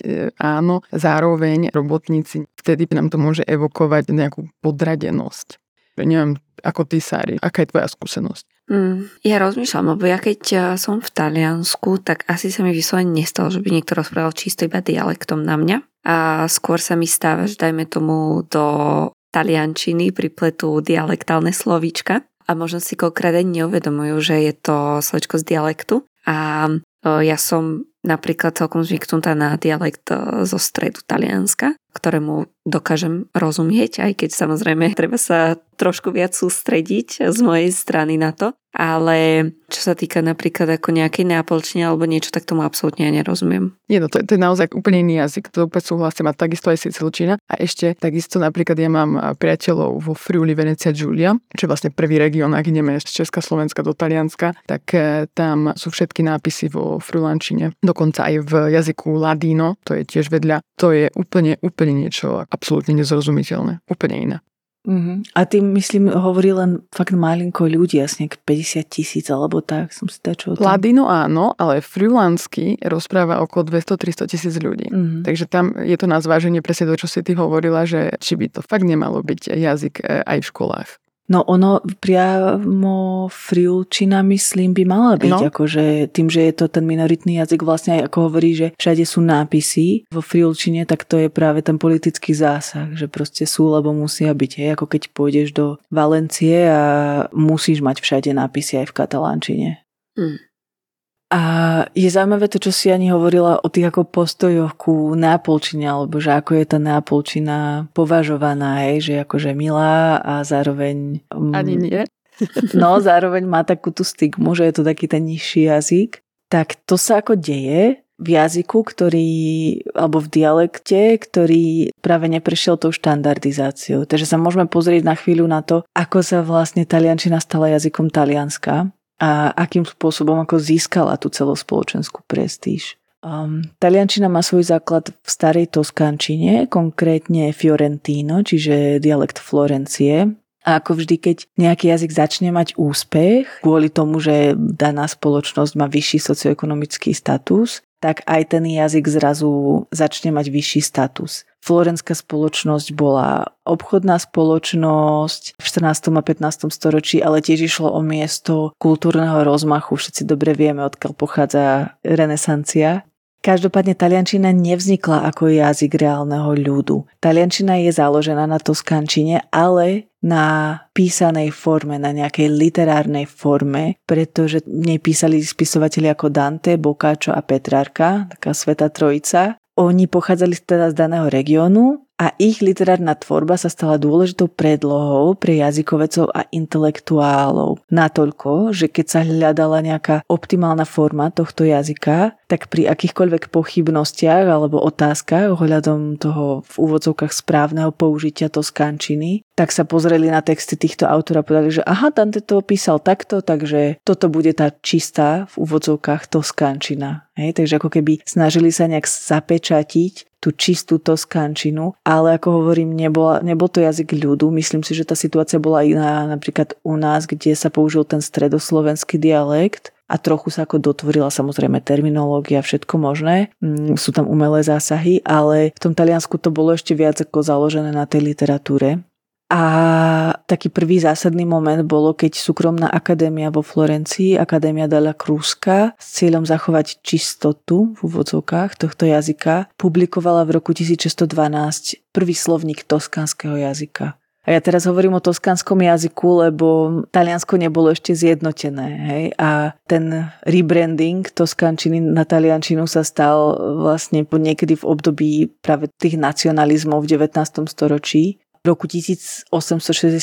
áno, zároveň robotníci, vtedy nám to môže evokovať nejakú podradenosť. Neviem, ako ty, Sári, aká je tvoja skúsenosť? Ja rozmýšľam, lebo ja keď som v Taliansku, tak asi sa mi vyslovene nestalo, že by niekto rozprával čisto iba dialektom na mňa. A skôr sa mi stáva, že dajme tomu do taliančiny pripletú dialektálne slovíčka a možno si koľkrát ani neuvedomujú, že je to slovíčko z dialektu. A ja som napríklad celkom zvyknutá na dialekt zo stredu Talianska, ktorému dokážem rozumieť, aj keď samozrejme treba sa trošku viac sústrediť z mojej strany na to. Ale čo sa týka napríklad ako nejakej nápolčiny alebo niečo, tak tomu absolútne ja nerozumiem. To je naozaj úplne iný jazyk, to úplne súhlasím a takisto aj sicilčina. A ešte takisto napríklad ja mám priateľov vo Friuli, Venecia, Giulia, čo je vlastne prvý región, ak ideme z Česka, Slovenska do Talianska, tak tam sú všetky nápisy vo friulančine. Dokonca aj v jazyku ladino, to je tiež vedľa. To je úplne niečo absolútne nezrozumiteľné, úplne iné. A tým, myslím, hovorí len fakt malinko ľudí, asi nejak 50,000 alebo tak, som si dačo o tom. Ladino áno, ale friulánsky rozpráva okolo 200-300,000 ľudí. Takže tam je to na zváženie presne to, čo si ty hovorila, že či by to fakt nemalo byť jazyk aj v školách. No ono priamo friulčina, myslím, by mala byť, akože tým, že je to ten minoritný jazyk, vlastne aj ako hovorí, že všade sú nápisy vo friulčine, tak to je práve ten politický zásah, že proste sú, lebo musia byť, hej, ako keď pôjdeš do Valencie a musíš mať všade nápisy aj v katalánčine. Mm. A je zaujímavé to, čo si Ani hovorila o tých ako postojoch ku nápolčine, alebo že ako je tá nápolčina považovaná, hej, že akože milá a zároveň... Ani nie. No, zároveň má takú tú stigmu, že je to taký ten nižší jazyk. Tak to sa ako deje v jazyku, ktorý, alebo v dialekte, ktorý práve neprešiel tou štandardizáciou. Takže sa môžeme pozrieť na chvíľu na to, ako sa vlastne taliančina stala jazykom Talianska. A akým spôsobom ako získala tú celospoločenskú prestíž. Taliančina má svoj základ v starej toskančine, konkrétne fiorentino, čiže dialekt Florencie. A ako vždy, keď nejaký jazyk začne mať úspech, kvôli tomu, že daná spoločnosť má vyšší socioekonomický status, tak aj ten jazyk zrazu začne mať vyšší status. Florenská spoločnosť bola obchodná spoločnosť v 14. a 15. storočí, ale tiež išlo o miesto kultúrneho rozmachu. Všetci dobre vieme, odkiaľ pochádza renesancia. Každopádne taliančina nevznikla ako jazyk reálneho ľudu. Taliančina je založená na toskančine, ale na písanej forme, na nejakej literárnej forme, pretože nepísali spisovatelia ako Dante, Boccaccio a Petrarka, taká svätá trojica. Oni pochádzali teda z daného regiónu a ich literárna tvorba sa stala dôležitou predlohou pre jazykovedcov a intelektuálov. Natoľko, že keď sa hľadala nejaká optimálna forma tohto jazyka, tak pri akýchkoľvek pochybnostiach alebo otázkach ohľadom toho v úvodzovkách správneho použitia toskančiny, tak sa pozreli na texty týchto autorov a povedali, že aha, Dante to písal takto, takže toto bude tá čistá v úvodzovkách toskančina. Hej, takže ako keby snažili sa nejak zapečatiť tú čistú toskančinu, ale ako hovorím, nebol to jazyk ľudu. Myslím si, že tá situácia bola iná napríklad u nás, kde sa použil ten stredoslovenský dialekt a trochu sa ako dotvorila samozrejme terminológia, všetko možné. Sú tam umelé zásahy, ale v tom Taliansku to bolo ešte viac ako založené na tej literatúre. A taký prvý zásadný moment bolo, keď súkromná akadémia vo Florencii, Akadémia della Crusca, s cieľom zachovať čistotu v úvodzovkách tohto jazyka, publikovala v roku 1612 prvý slovník toskanského jazyka. A ja teraz hovorím o toskanskom jazyku, lebo Taliansko nebolo ešte zjednotené. Hej? A ten rebranding toskančiny na taliančinu sa stal vlastne niekedy v období práve tých nacionalizmov v 19. storočí. V roku 1861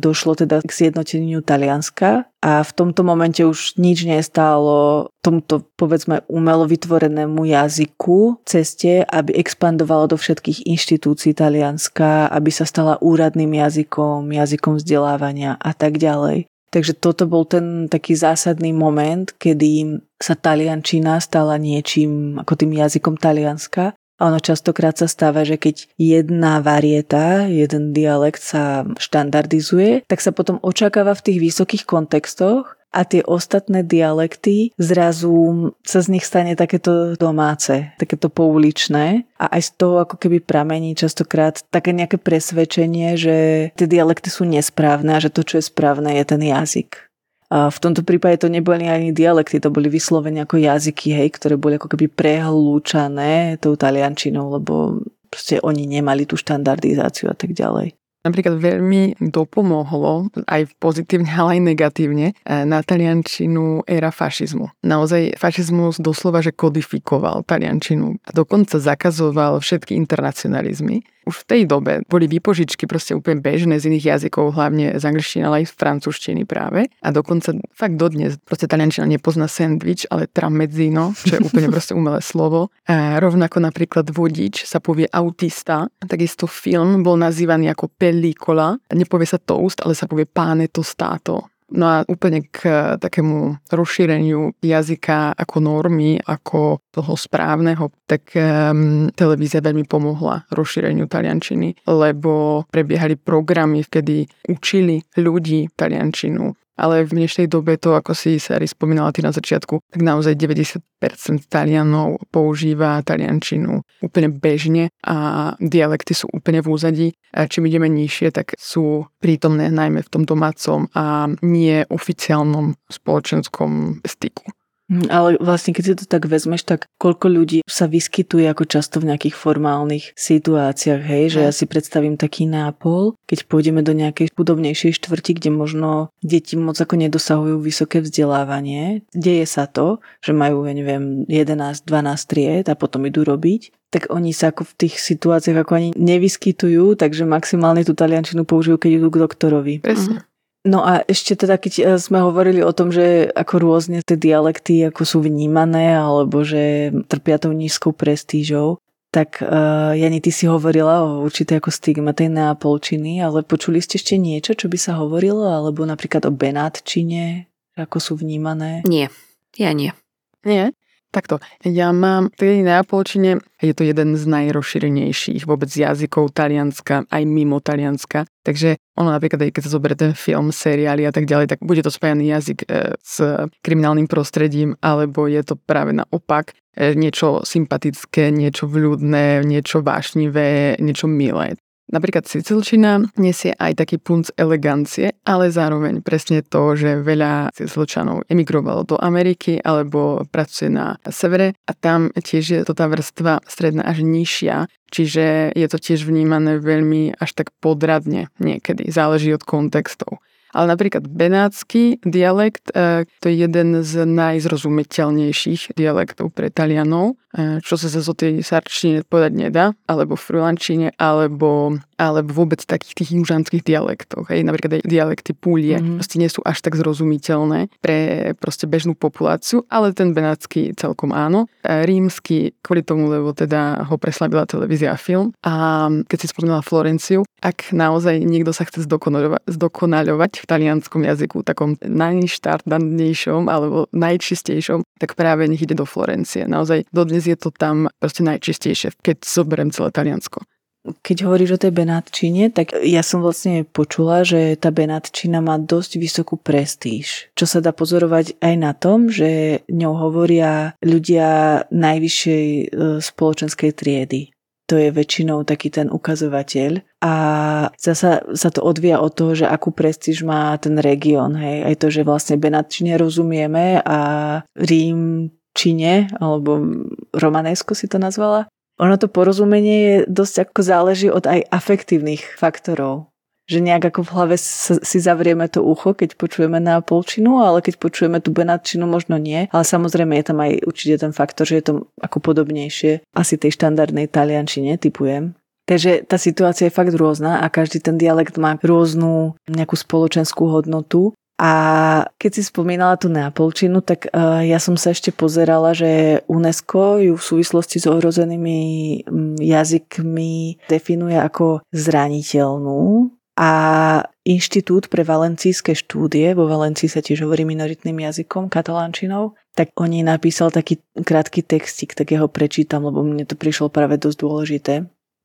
došlo teda k zjednoteniu Talianska a v tomto momente už nič nestálo tomuto, povedzme, umelo vytvorenému jazyku ceste, aby expandovalo do všetkých inštitúcií Talianska, aby sa stala úradným jazykom, jazykom vzdelávania a tak ďalej. Takže toto bol ten taký zásadný moment, kedy sa taliančina stala niečím ako tým jazykom Talianska. A ono častokrát sa stáva, že keď jedna varieta, jeden dialekt sa štandardizuje, tak sa potom očakáva v tých vysokých kontextoch a tie ostatné dialekty zrazu sa z nich stane takéto domáce, takéto pouličné a aj z toho ako keby pramení častokrát také nejaké presvedčenie, že tie dialekty sú nesprávne a že to, čo je správne, je ten jazyk. A v tomto prípade to neboli ani dialekty, to boli vyslovene ako jazyky, hej, ktoré boli ako keby prehlúčané tou taliančinou, lebo proste oni nemali tú štandardizáciu a tak ďalej. Napríklad veľmi dopomohlo aj pozitívne, ale aj negatívne na taliančinu éra fašizmu. Naozaj fašizmus doslova, že kodifikoval taliančinu a dokonca zakazoval všetky internacionalizmy. Už v tej dobe boli výpožičky proste úplne bežné z iných jazykov, hlavne z angličtiny, ale aj z francúzštiny práve. A dokonca fakt dodnes proste taliančina nepozná sandwich, ale tramezzino, čo je úplne proste umelé slovo. A rovnako napríklad vodič sa povie autista. Takisto film bol nazývaný ako pellicola, nepovie sa toast, ale sa povie pane tostato. No a úplne k takému rozšíreniu jazyka ako normy, ako toho správneho, tak televízia veľmi pomohla rozšíreniu taliančiny, lebo prebiehali programy, kedy učili ľudí taliančinu. ale v dnešnej dobe to, ako si Sari spomínala ty na začiatku, tak naozaj 90% Talianov používa taliančinu úplne bežne a dialekty sú úplne v úzadí. A čím ideme nižšie, tak sú prítomné najmä v tom domácom a nie oficiálnom spoločenskom styku. Ale vlastne, keď si to tak vezmeš, tak koľko ľudí sa vyskytuje ako často v nejakých formálnych situáciách, hej? Že ja si predstavím taký nápol, keď pôjdeme do nejakej chudobnejšej štvrti, kde možno deti moc ako nedosahujú vysoké vzdelávanie. Deje sa to, že majú, ja neviem, 11, 12 tried a potom idú robiť. Tak oni sa ako v tých situáciách ako ani nevyskytujú, takže maximálne tú taliančinu použijú, keď idú k doktorovi. Presne. No a ešte teda, keď sme hovorili o tom, že ako rôzne tie dialekty ako sú vnímané, alebo že trpia tou nízkou prestížou, tak Jani, ty si hovorila o určitej ako stigma tej nápolčiny, ale počuli ste ešte niečo, čo by sa hovorilo, alebo napríklad o benátčine, ako sú vnímané? Nie, ja nie. Nie? Takto, ja mám tej nápolčine, je to jeden z najrozšírenejších vôbec jazykov Talianska, aj mimo Talianska, takže ono napríklad, aj keď sa zoberie ten film, seriály a tak ďalej, tak bude to spájaný jazyk s kriminálnym prostredím, alebo je to práve naopak niečo sympatické, niečo vľúdne, niečo vášnivé, niečo milé. Napríklad Sicilčina nesie aj taký punc elegancie, ale zároveň presne to, že veľa Sicilčanov emigrovalo do Ameriky alebo pracuje na severe a tam tiež je to tá vrstva stredná až nižšia, čiže je to tiež vnímané veľmi až tak podradne niekedy, záleží od kontextov. Ale napríklad benátsky dialekt, to je jeden z najzrozumiteľnejších dialektov pre Talianov, čo sa zase o tej sarčine povedať nedá, alebo v friulančine, alebo vôbec takých tých južanských dialektoch. Hej. Napríklad aj dialekty Púlie proste nie sú až tak zrozumiteľné pre proste bežnú populáciu, ale ten benátsky celkom áno. Rímsky kvôli tomu, lebo teda ho preslávila televízia a film. A keď si spomínala Florenciu, ak naozaj niekto sa chce zdokonaľovať v talianskom jazyku, takom najštandardnejšom alebo najčistejšom, tak práve nech ide do Florencie. Naozaj dodnes je to tam proste najčistejšie, keď zoberiem celé Taliansko. Keď hovoríš o tej benátčine, tak ja som vlastne počula, že tá benátčina má dosť vysokú prestíž, čo sa dá pozorovať aj na tom, že ňou hovoria ľudia najvyššej spoločenskej triedy. To je väčšinou taký ten ukazovateľ. A zasa sa to odvíja od toho, že akú prestíž má ten región. Hej? Aj to, že vlastne benátčine rozumieme a rímčine, alebo romanesko si to nazvala. Ono to porozumenie je dosť ako záleží od aj afektívnych faktorov. Že nejak ako v hlave si zavrieme to ucho, keď počujeme nápolčinu, ale keď počujeme tú benátčinu, možno nie. Ale samozrejme je tam aj určite ten faktor, že je to ako podobnejšie asi tej štandardnej taliančine, typujem. Takže tá situácia je fakt rôzna a každý ten dialekt má rôznu nejakú spoločenskú hodnotu. A keď si spomínala tú nápolčinu, tak ja som sa ešte pozerala, že UNESCO ju v súvislosti s ohrozenými jazykmi definuje ako zraniteľnú. A Inštitút pre valencijské štúdie, vo Valencii sa tiež hovorí minoritným jazykom, katalánčinou, tak on jej napísal taký krátky textík, tak ja ho prečítam, lebo mne to prišlo práve dosť dôležité.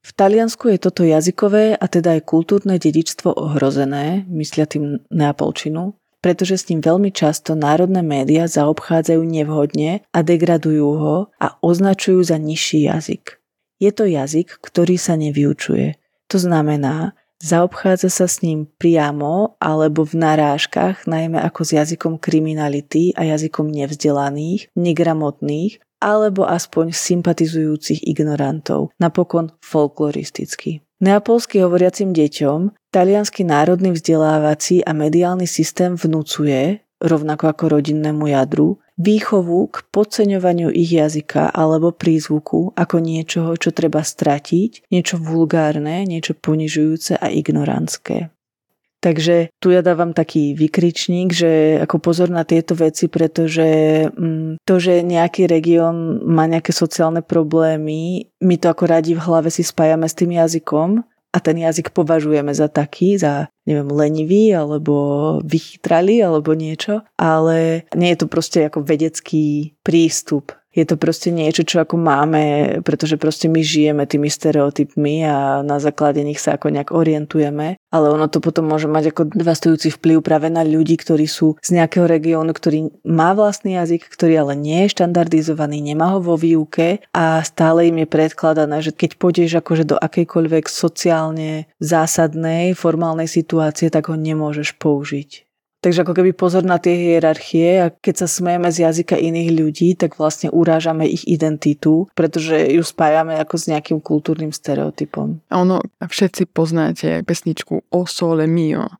V Taliansku je toto jazykové a teda aj kultúrne dedičstvo ohrozené, myslia tým nápolčinu, pretože s ním veľmi často národné médiá zaobchádzajú nevhodne a degradujú ho a označujú za nižší jazyk. Je to jazyk, ktorý sa nevyučuje. To znamená, zaobchádza sa s ním priamo alebo v narážkach, najmä ako s jazykom kriminality a jazykom nevzdelaných, negramotných alebo aspoň sympatizujúcich ignorantov, napokon folkloristicky. Neapolsky hovoriacim deťom taliansky národný vzdelávací a mediálny systém vnúcuje, rovnako ako rodinnému jadru, výchovu k podceňovaniu ich jazyka alebo prízvuku ako niečoho, čo treba stratiť, niečo vulgárne, niečo ponižujúce a ignorantské. Takže tu ja dávam taký vykričník, že ako pozor na tieto veci, pretože to, že nejaký región má nejaké sociálne problémy, my to ako radi v hlave si spájame s tým jazykom a ten jazyk považujeme za taký, za neviem, lenivý, alebo vychytrali, alebo niečo, ale nie je to proste ako vedecký prístup. je to proste niečo, čo ako máme, pretože proste my žijeme tými stereotypmi a na základe nich sa ako nejak orientujeme, ale ono to potom môže mať ako devastujúci vplyv práve na ľudí, ktorí sú z nejakého regiónu, ktorý má vlastný jazyk, ktorý ale nie je štandardizovaný, nemá ho vo výuke a stále im je predkladané, že keď pôjdeš akože do akejkoľvek sociálne zásadnej formálnej situácie, tak ho nemôžeš použiť. Takže ako keby pozor na tie hierarchie a keď sa smejeme z jazyka iných ľudí, tak vlastne urážame ich identitu, pretože ju spájame ako s nejakým kultúrnym stereotypom. A ono, všetci poznáte pesničku O Sole Mio,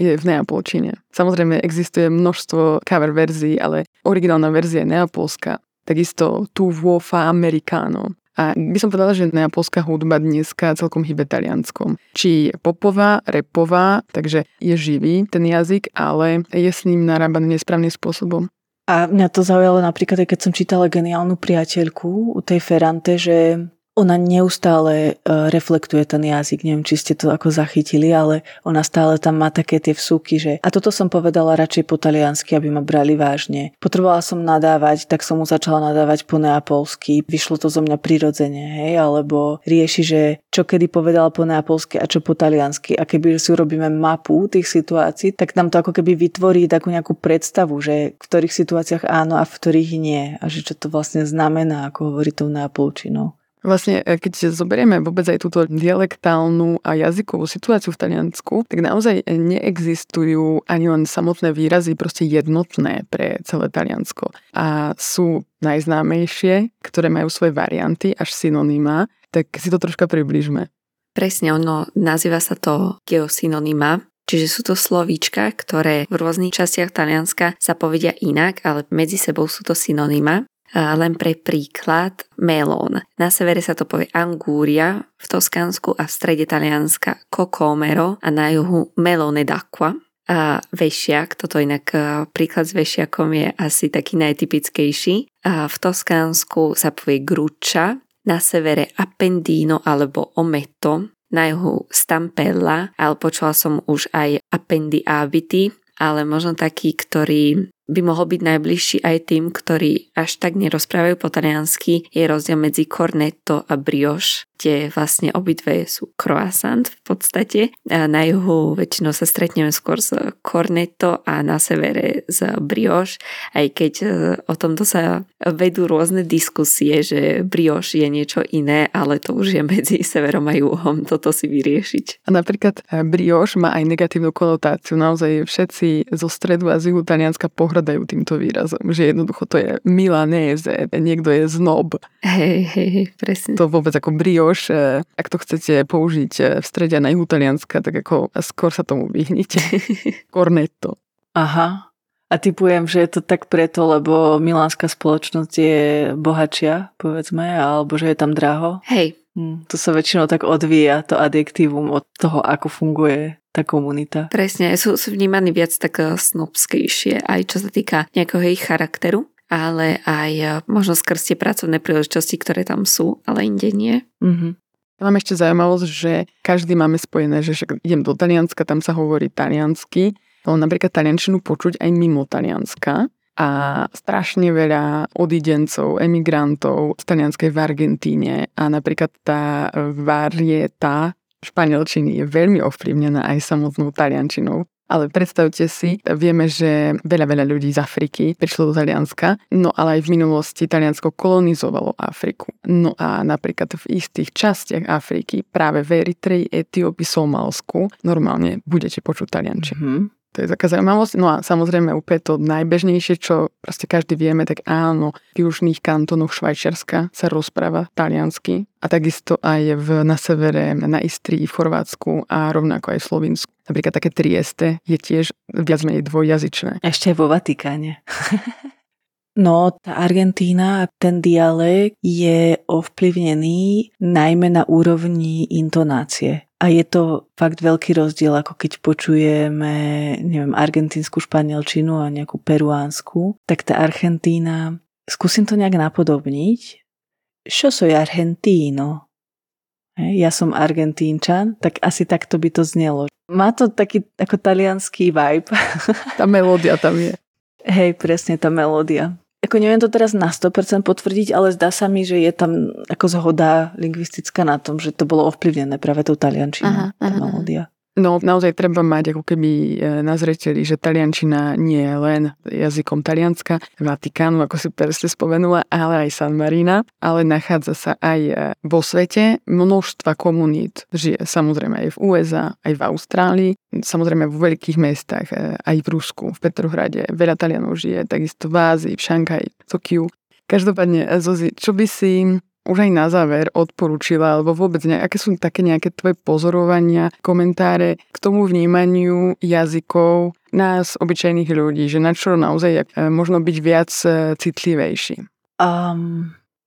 je v neapolčine. Samozrejme existuje množstvo cover verzií, ale originálna verzia je neapolská. Takisto Tu Vuofa Americano. A by som povedala, že neapolská hudba dneska celkom hýbe talianskom. Či je popová, repová, takže je živý ten jazyk, ale je s ním narábaný nesprávnym spôsobom. A mňa to zaujalo napríklad, keď som čítala Geniálnu priateľku u tej Ferrante, že ona neustále reflektuje ten jazyk, neviem, či ste to ako zachytili, ale ona stále tam má také tie vsúky, že a toto som povedala radšej po taliansky, aby ma brali vážne. Potrebovala som nadávať, tak som mu začala nadávať po neapolsky, vyšlo to zo mňa prirodzene, hej, alebo rieši, že čo kedy povedala po neapolsky a čo po taliansky. A keby si urobíme mapu tých situácií, tak nám to ako keby vytvorí takú nejakú predstavu, že v ktorých situáciách áno a v ktorých nie a že čo to vlastne znamená, ako hovorí tou neapolčinou. Vlastne, keď zoberieme vôbec aj túto dialektálnu a jazykovú situáciu v Taliansku, tak naozaj neexistujú ani len samotné výrazy proste jednotné pre celé Taliansko. A sú najznámejšie, ktoré majú svoje varianty až synonymá, tak si to troška približme. Presne, ono nazýva sa to geosynonymá. Čiže sú to slovíčka, ktoré v rôznych častiach Talianska sa povedia inak, ale medzi sebou sú to synonymá. Len pre príklad melón. Na severe sa to povie angúria, v Toskánsku a v strede Talianska kokomero a na juhu melone d'acqua. A vešiak, toto inak príklad s vešiakom je asi taký najtypickejší. A v Toskánsku sa povie gruča, na severe appendino alebo ometto, na juhu stampella, ale počula som už aj appendiabiti, ale možno taký, ktorý by mohol byť najbližší aj tým, ktorí až tak nerozprávajú po taliansky, je rozdiel medzi cornetto a brioche, kde vlastne obidve sú croissant v podstate. A na juhu väčšinou sa stretneme skôr s cornetto a na severe s brioche, aj keď o tomto sa vedú rôzne diskusie, že brioche je niečo iné, ale to už je medzi severom a juhom, toto si vyriešiť. A napríklad brioche má aj negatívnu konotáciu, naozaj všetci zo stredu a z juhu Talianska hľadajú týmto výrazom, že jednoducho to je milanéze, niekto je znob. Hej, presne. To vôbec ako brioš, ak to chcete použiť v strede na juhu Talianska, tak ako skôr sa tomu vyhnite. Cornetto. Aha. A typujem, že je to tak preto, lebo milánska spoločnosť je bohatšia, povedzme, alebo že je tam draho. Hej. To sa väčšinou tak odvíja, to adjektívum od toho, ako funguje tá komunita. Presne, sú vnímaní viac tak snobskejšie, aj čo sa týka nejakého jej charakteru, ale aj možno skrz tie pracovné príležitosti, ktoré tam sú, ale inde nie. Mhm. Ja mám ešte zaujímavosť, že každý máme spojené, že však idem do Talianska, tam sa hovorí taliansky, ale napríklad taliančinu počuť aj mimo Talianska a strašne veľa odidencov, emigrantov z talianskej v Argentíne a napríklad tá varieta španielčiny je veľmi ovplyvnená aj samotnou taliančinou. Ale predstavte si, vieme, že veľa ľudí z Afriky prišlo do Talianska, no ale aj v minulosti Taliansko kolonizovalo Afriku. No a napríklad v istých častiach Afriky, práve v Eritreji, Etiópii, Somálsku, normálne budete počuť taliančinu. Mm-hmm. To je taká zaujímavosť. No a samozrejme úplne to najbežnejšie, čo proste každý vieme, tak áno, v južných kantónoch Švajčiarska sa rozpráva taliansky a takisto aj na severe, na Istrii, v Chorvátsku a rovnako aj v Slovinsku. Napríklad také Trieste je tiež viac menej dvojjazyčné. Ešte vo Vatikáne. No, tá Argentína a ten dialekt je ovplyvnený najmä na úrovni intonácie. A je to fakt veľký rozdiel, ako keď počujeme, neviem, argentínsku španielčinu a nejakú peruánsku, tak tá Argentína, skúsim to nejak napodobniť. Čo soy argentino? Ja som Argentínčan, tak asi takto by to znelo. Má to taký ako talianský vibe. Tá melódia tam je. Hej, presne, tá melódia. Ako neviem to teraz na 100% potvrdiť, ale zdá sa mi, že je tam ako zhoda lingvistická na tom, že to bolo ovplyvnené práve tou taliančinou, tá melódia. No naozaj treba mať ako keby na zreteli, že taliančina nie je len jazykom Talianska, Vatikánu, ako si presne spomenula, ale aj San Marina, ale nachádza sa aj vo svete množstva komunít, žije samozrejme aj v USA, aj v Austrálii, samozrejme vo veľkých mestách, aj v Rusku, v Petrohrade, veľa Talianov žije, takisto v Ázii, v Šanghaji, Tokiu. Každopádne, Zozi, čo by si už aj na záver odporúčila, alebo vôbec aké sú také nejaké tvoje pozorovania, komentáre k tomu vnímaniu jazykov nás, obyčajných ľudí, že na čo naozaj možno byť viac citlivejší?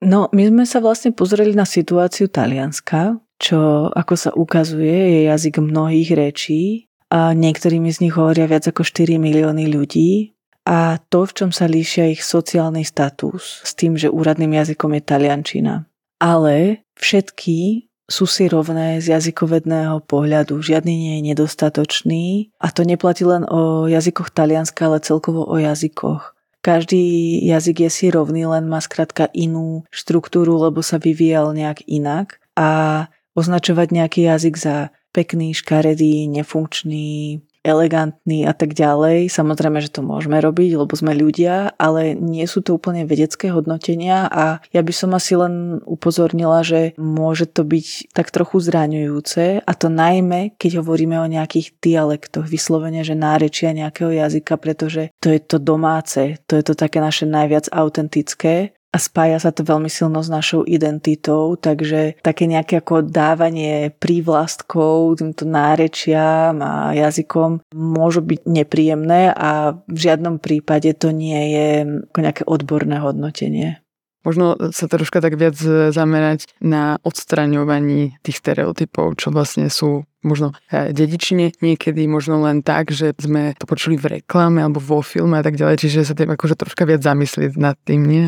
No, my sme sa vlastne pozreli na situáciu Talianska, čo, ako sa ukazuje, je jazyk mnohých rečí a niektorými z nich hovoria viac ako 4 milióny ľudí. A to, v čom sa líšia ich sociálny status s tým, že úradným jazykom je taliančina. Ale všetky sú si rovné z jazykovedného pohľadu. Žiadny nie je nedostatočný a to neplatí len o jazykoch Talianska, ale celkovo o jazykoch. Každý jazyk je si rovný, len má skrátka inú štruktúru, lebo sa vyvíjal nejak inak. A označovať nejaký jazyk za pekný, škaredý, nefunkčný, elegantný a tak ďalej. Samozrejme, že to môžeme robiť, lebo sme ľudia, ale nie sú to úplne vedecké hodnotenia a ja by som asi len upozornila, že môže to byť tak trochu zraňujúce a to najmä, keď hovoríme o nejakých dialektoch, vyslovene, že nárečia nejakého jazyka, pretože to je to domáce, to je to také naše najviac autentické a spája sa to veľmi silno s našou identitou, takže také nejaké ako dávanie prívlastkov týmto nárečiam a jazykom môžu byť nepríjemné a v žiadnom prípade to nie je ako nejaké odborné hodnotenie. Možno sa troška tak viac zamerať na odstraňovanie tých stereotypov, čo vlastne sú možno dedičine, niekedy možno len tak, že sme to počuli v reklame alebo vo filme a tak ďalej, čiže sa tým akože troška viac zamyslieť nad tým, nie?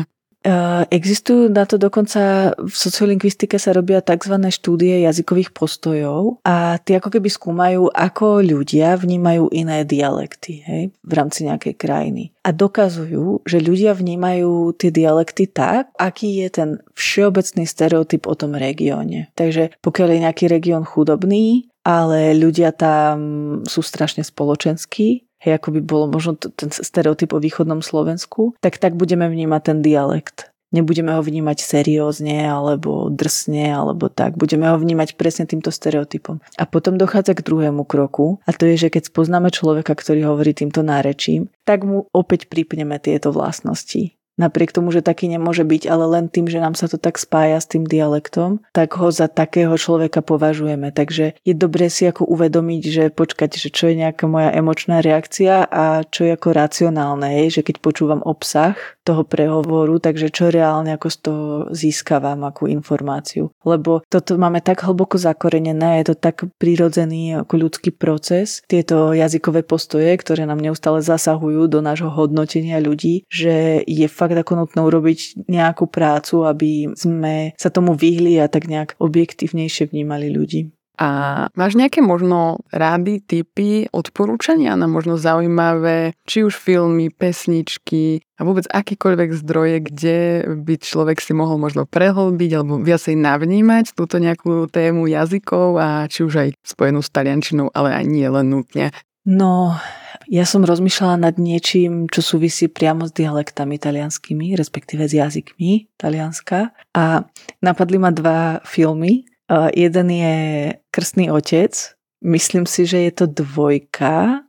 Existujú na to dokonca, v sociolingvistike sa robia tzv. Štúdie jazykových postojov a tie ako keby skúmajú, ako ľudia vnímajú iné dialekty, hej, v rámci nejakej krajiny. A dokazujú, že ľudia vnímajú tie dialekty tak, aký je ten všeobecný stereotyp o tom regióne. Takže pokiaľ je nejaký región chudobný, ale ľudia tam sú strašne spoločenskí, hej, ako by bolo možno ten stereotyp o východnom Slovensku, tak budeme vnímať ten dialekt. Nebudeme ho vnímať seriózne, alebo drsne, alebo tak. Budeme ho vnímať presne týmto stereotypom. A potom dochádza k druhému kroku, a to je, že keď spoznáme človeka, ktorý hovorí týmto nárečím, tak mu opäť pripneme tieto vlastnosti. Napriek tomu, že taký nemôže byť, ale len tým, že nám sa to tak spája s tým dialektom, tak ho za takého človeka považujeme. Takže je dobré si ako uvedomiť, že počkať, že čo je nejaká moja emočná reakcia a čo je ako racionálne, že keď počúvam obsah toho prehovoru, takže čo reálne ako z toho získavam akú informáciu. Lebo toto máme tak hlboko zakorenené, je to tak prirodzený ako ľudský proces, tieto jazykové postoje, ktoré nám neustále zasahujú do nášho hodnotenia ľudí, že je ako nutno urobiť nejakú prácu, aby sme sa tomu vyhli a tak nejak objektívnejšie vnímali ľudí. A máš nejaké možno rady, tipy, odporúčania na možno zaujímavé, či už filmy, pesničky a vôbec akýkoľvek zdroje, kde by človek si mohol možno prehlbiť alebo viacej navnímať túto nejakú tému jazykov a či už aj spojenú s taliančinou, ale aj nie len nutne? No, ja som rozmýšľala nad niečím, čo súvisí priamo s dialektami talianskými, respektíve s jazykmi Talianska. A napadli ma dva filmy. Jeden je Krstný otec. Myslím si, že je to 2,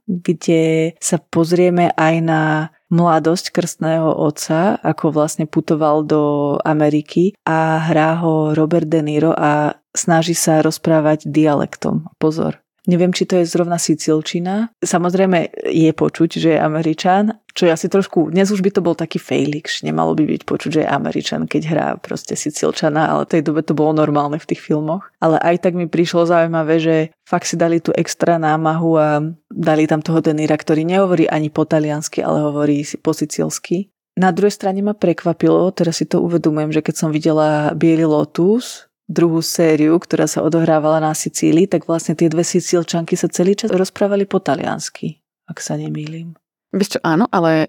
kde sa pozrieme aj na mladosť krstného otca, ako vlastne putoval do Ameriky a hrá ho Robert De Niro a snaží sa rozprávať dialektom. Pozor. Neviem, či to je zrovna sicilčina. Samozrejme je počuť, že je Američan, čo ja si trošku... Dnes už by to bol taký fejlíkš. Nemalo by byť počuť, že je Američan, keď hrá proste sicilčana, ale v tej dobe to bolo normálne v tých filmoch. Ale aj tak mi prišlo zaujímavé, že fakt si dali tú extra námahu a dali tam toho De Nira, ktorý nehovorí ani po taliansky, ale hovorí si po sicilsky. Na druhej strane ma prekvapilo, teraz si to uvedomujem, že keď som videla Bielý lotus, druhú sériu, ktorá sa odohrávala na Sicílii, tak vlastne tie dve Sicílčanky sa celý čas rozprávali po taliansky, ak sa nemýlim. Vieš čo, áno, ale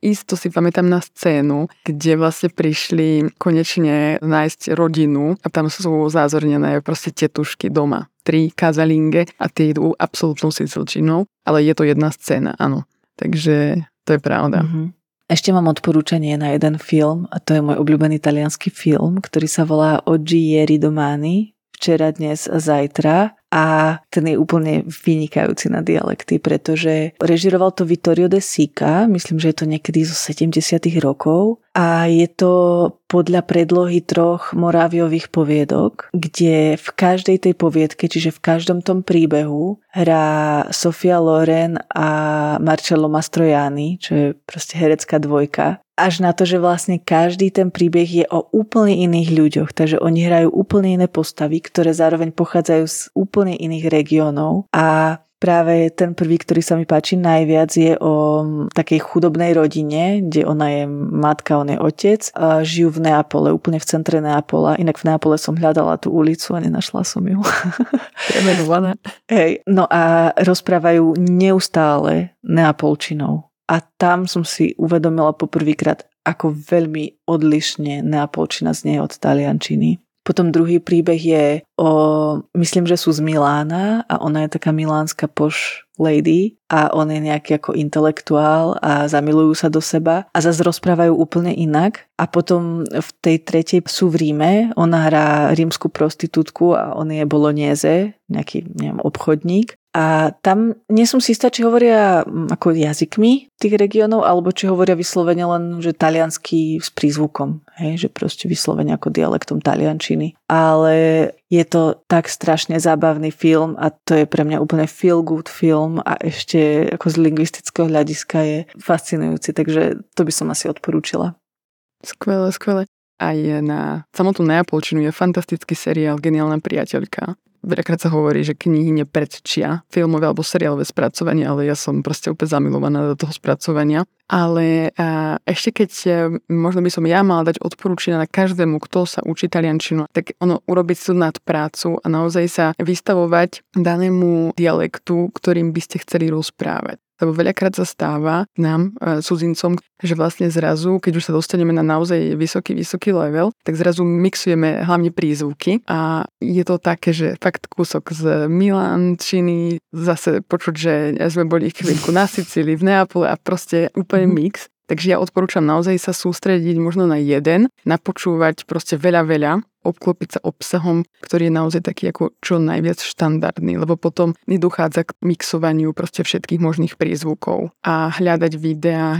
isto si pamätám na scénu, kde vlastne prišli konečne nájsť rodinu a tam sú zázornené proste tetušky doma. 3 kazalinge a tie idú absolútnou sicilčinou, ale je to jedna scéna, áno. Takže to je pravda. Mm-hmm. Ešte mám odporúčanie na jeden film a to je môj obľúbený taliansky film, ktorý sa volá Oggi Ieri Domani, včera, dnes a zajtra a ten je úplne vynikajúci na dialekty, pretože režiroval to Vittorio De Sica, myslím, že je to niekedy zo 70. rokov a je to podľa predlohy 3 Moráviových poviedok, kde v každej tej poviedke, čiže v každom tom príbehu hrá Sofia Loren a Marcello Mastroianni, čo je proste herecká dvojka. Až na to, že vlastne každý ten príbeh je o úplne iných ľuďoch, takže oni hrajú úplne iné postavy, ktoré zároveň pochádzajú z úplne iných regiónov a práve ten prvý, ktorý sa mi páči najviac, je o takej chudobnej rodine, kde ona je matka, on je otec. A žijú v Neapole, úplne v centre Neapola. Inak v Neapole som hľadala tú ulicu a nenašla som ju. Premenovaná. Hej. No a rozprávajú neustále neapolčinou. A tam som si uvedomila poprvýkrát, ako veľmi odlišne neapolčina znie od taliančiny. Potom druhý príbeh je o, myslím, že sú z Milána a ona je taká milánska posh lady a on je nejaký ako intelektuál a zamilujú sa do seba a zase rozprávajú úplne inak. A potom v tej tretej sú v Ríme, ona hrá rímsku prostitútku a on je bolognese, nejaký neviem, obchodník. A tam nie som si istá, či hovoria ako jazykmi tých regiónov, alebo či hovoria vyslovene len, že taliansky s prízvukom. Hej, že proste vyslovene ako dialektom taliančiny. Ale je to tak strašne zábavný film a to je pre mňa úplne feel good film a ešte ako z lingvistického hľadiska je fascinujúci, takže to by som asi odporúčila. Skvelé, skvelé. Aj na samotnú neapolčinu je fantastický seriál Geniálna priateľka. Veľakrát sa hovorí, že knihy nepredčia filmové alebo seriálové spracovanie, ale ja som proste úplne zamilovaná do toho spracovania. Ale ešte keď možno by som ja mala dať odporúčania na každému, kto sa učí taliančinu, tak ono urobiť si nadprácu a naozaj sa vystavovať danému dialektu, ktorým by ste chceli rozprávať. Lebo veľakrát sa stáva nám, cudzincom, že vlastne zrazu, keď už sa dostaneme na naozaj vysoký level, tak zrazu mixujeme hlavne prízvuky a je to také, že fakt kúsok z milánčiny, zase počuť, že sme boli chvíľku na Sicílii, v Neapole a proste úplne mix. Takže ja odporúčam naozaj sa sústrediť možno na jeden, napočúvať proste veľa, obklopiť sa obsahom, ktorý je naozaj taký ako čo najviac štandardný, lebo potom nedochádza k mixovaniu proste všetkých možných prízvukov. A hľadať videá,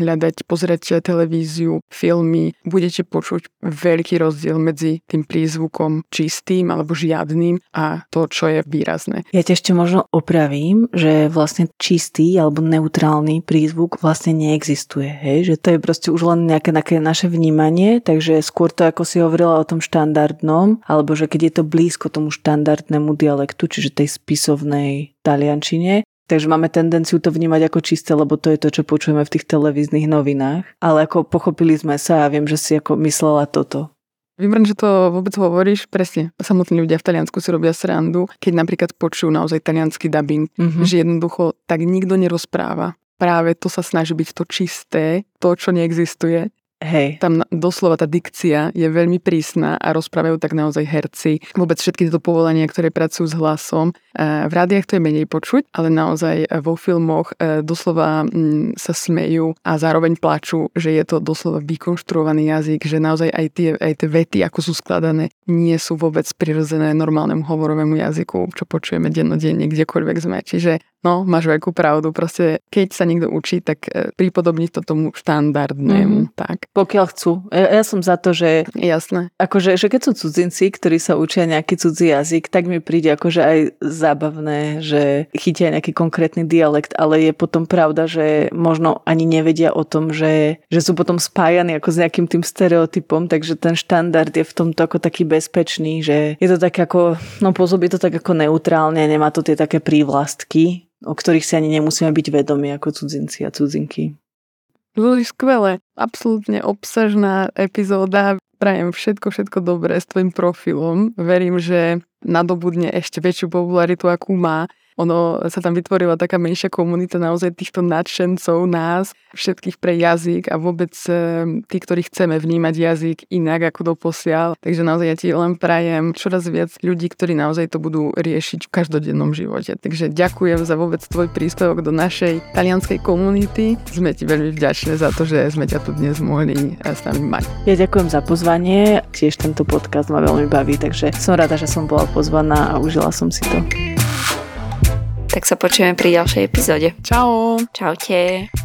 pozerať televíziu, filmy, budete počuť veľký rozdiel medzi tým prízvukom čistým alebo žiadnym a to, čo je výrazné. Ja te ešte možno opravím, že vlastne čistý alebo neutrálny prízvuk vlastne neexistuje, hej? Že to je proste už len nejaké naše vnímanie, takže skôr to, ako si hovorila o tom štandardnom, alebo že keď je to blízko tomu štandardnému dialektu, čiže tej spisovnej taliančine, takže máme tendenciu to vnímať ako čisté, lebo to je to, čo počujeme v tých televíznych novinách. Ale ako pochopili sme sa a viem, že si ako myslela toto. Viem, že to vôbec hovoríš, presne. Samotní ľudia v Taliansku si robia srandu, keď napríklad počujú naozaj taliansky dubbing, že jednoducho tak nikto nerozpráva. Práve to sa snaží byť to čisté, to, čo neexistuje. Hej. Tam doslova tá dikcia je veľmi prísna a rozprávajú tak naozaj herci. Vôbec všetky tieto povolania, ktoré pracujú s hlasom. V rádiách to je menej počuť, ale naozaj vo filmoch doslova sa smejú a zároveň plačú, že je to doslova vykonštruovaný jazyk, že naozaj aj tie vety, ako sú skladané, nie sú vôbec prirodzené normálnemu hovorovému jazyku, čo počujeme dennodenne, kdekoľvek sme. Čiže máš veľkú pravdu, proste keď sa niekto učí, tak pripodobniť to tomu štandardnému, tak. Pokiaľ chcú. Ja som za to, že... Jasné. Akože, že keď sú cudzinci, ktorí sa učia nejaký cudzí jazyk, tak mi príde akože aj zábavné, že chytia nejaký konkrétny dialekt, ale je potom pravda, že možno ani nevedia o tom, že sú potom spájani ako s nejakým tým stereotypom, takže ten štandard je v tomto ako taký bezpečný, že je to tak ako, pôsobí to tak ako neutrálne, nemá to tie také prívlastky, o ktorých si ani nemusíme byť vedomi ako cudzinci a cudzinky. Boli skvelé, absolútne obsažná epizóda. Prajem všetko dobré s tvojim profilom. Verím, že nadobudne ešte väčšiu popularitu, akú má Ono sa tam vytvorila taká menšia komunita naozaj týchto nadšencov nás, všetkých pre jazyk a vôbec tí, ktorí chceme vnímať jazyk inak ako doposiaľ. Takže naozaj ja ti len prajem čoraz viac ľudí, ktorí naozaj to budú riešiť v každodennom živote. Takže ďakujem za vôbec tvoj príspevok do našej talianskej komunity. Sme ti veľmi vďační za to, že sme ťa tu dnes mohli s nami mať. Ja ďakujem za pozvanie. Tiež tento podcast ma veľmi baví, takže som rada, že som bola pozvaná a užila som si to. Tak sa počujeme pri ďalšej epizóde. Čau. Čaute.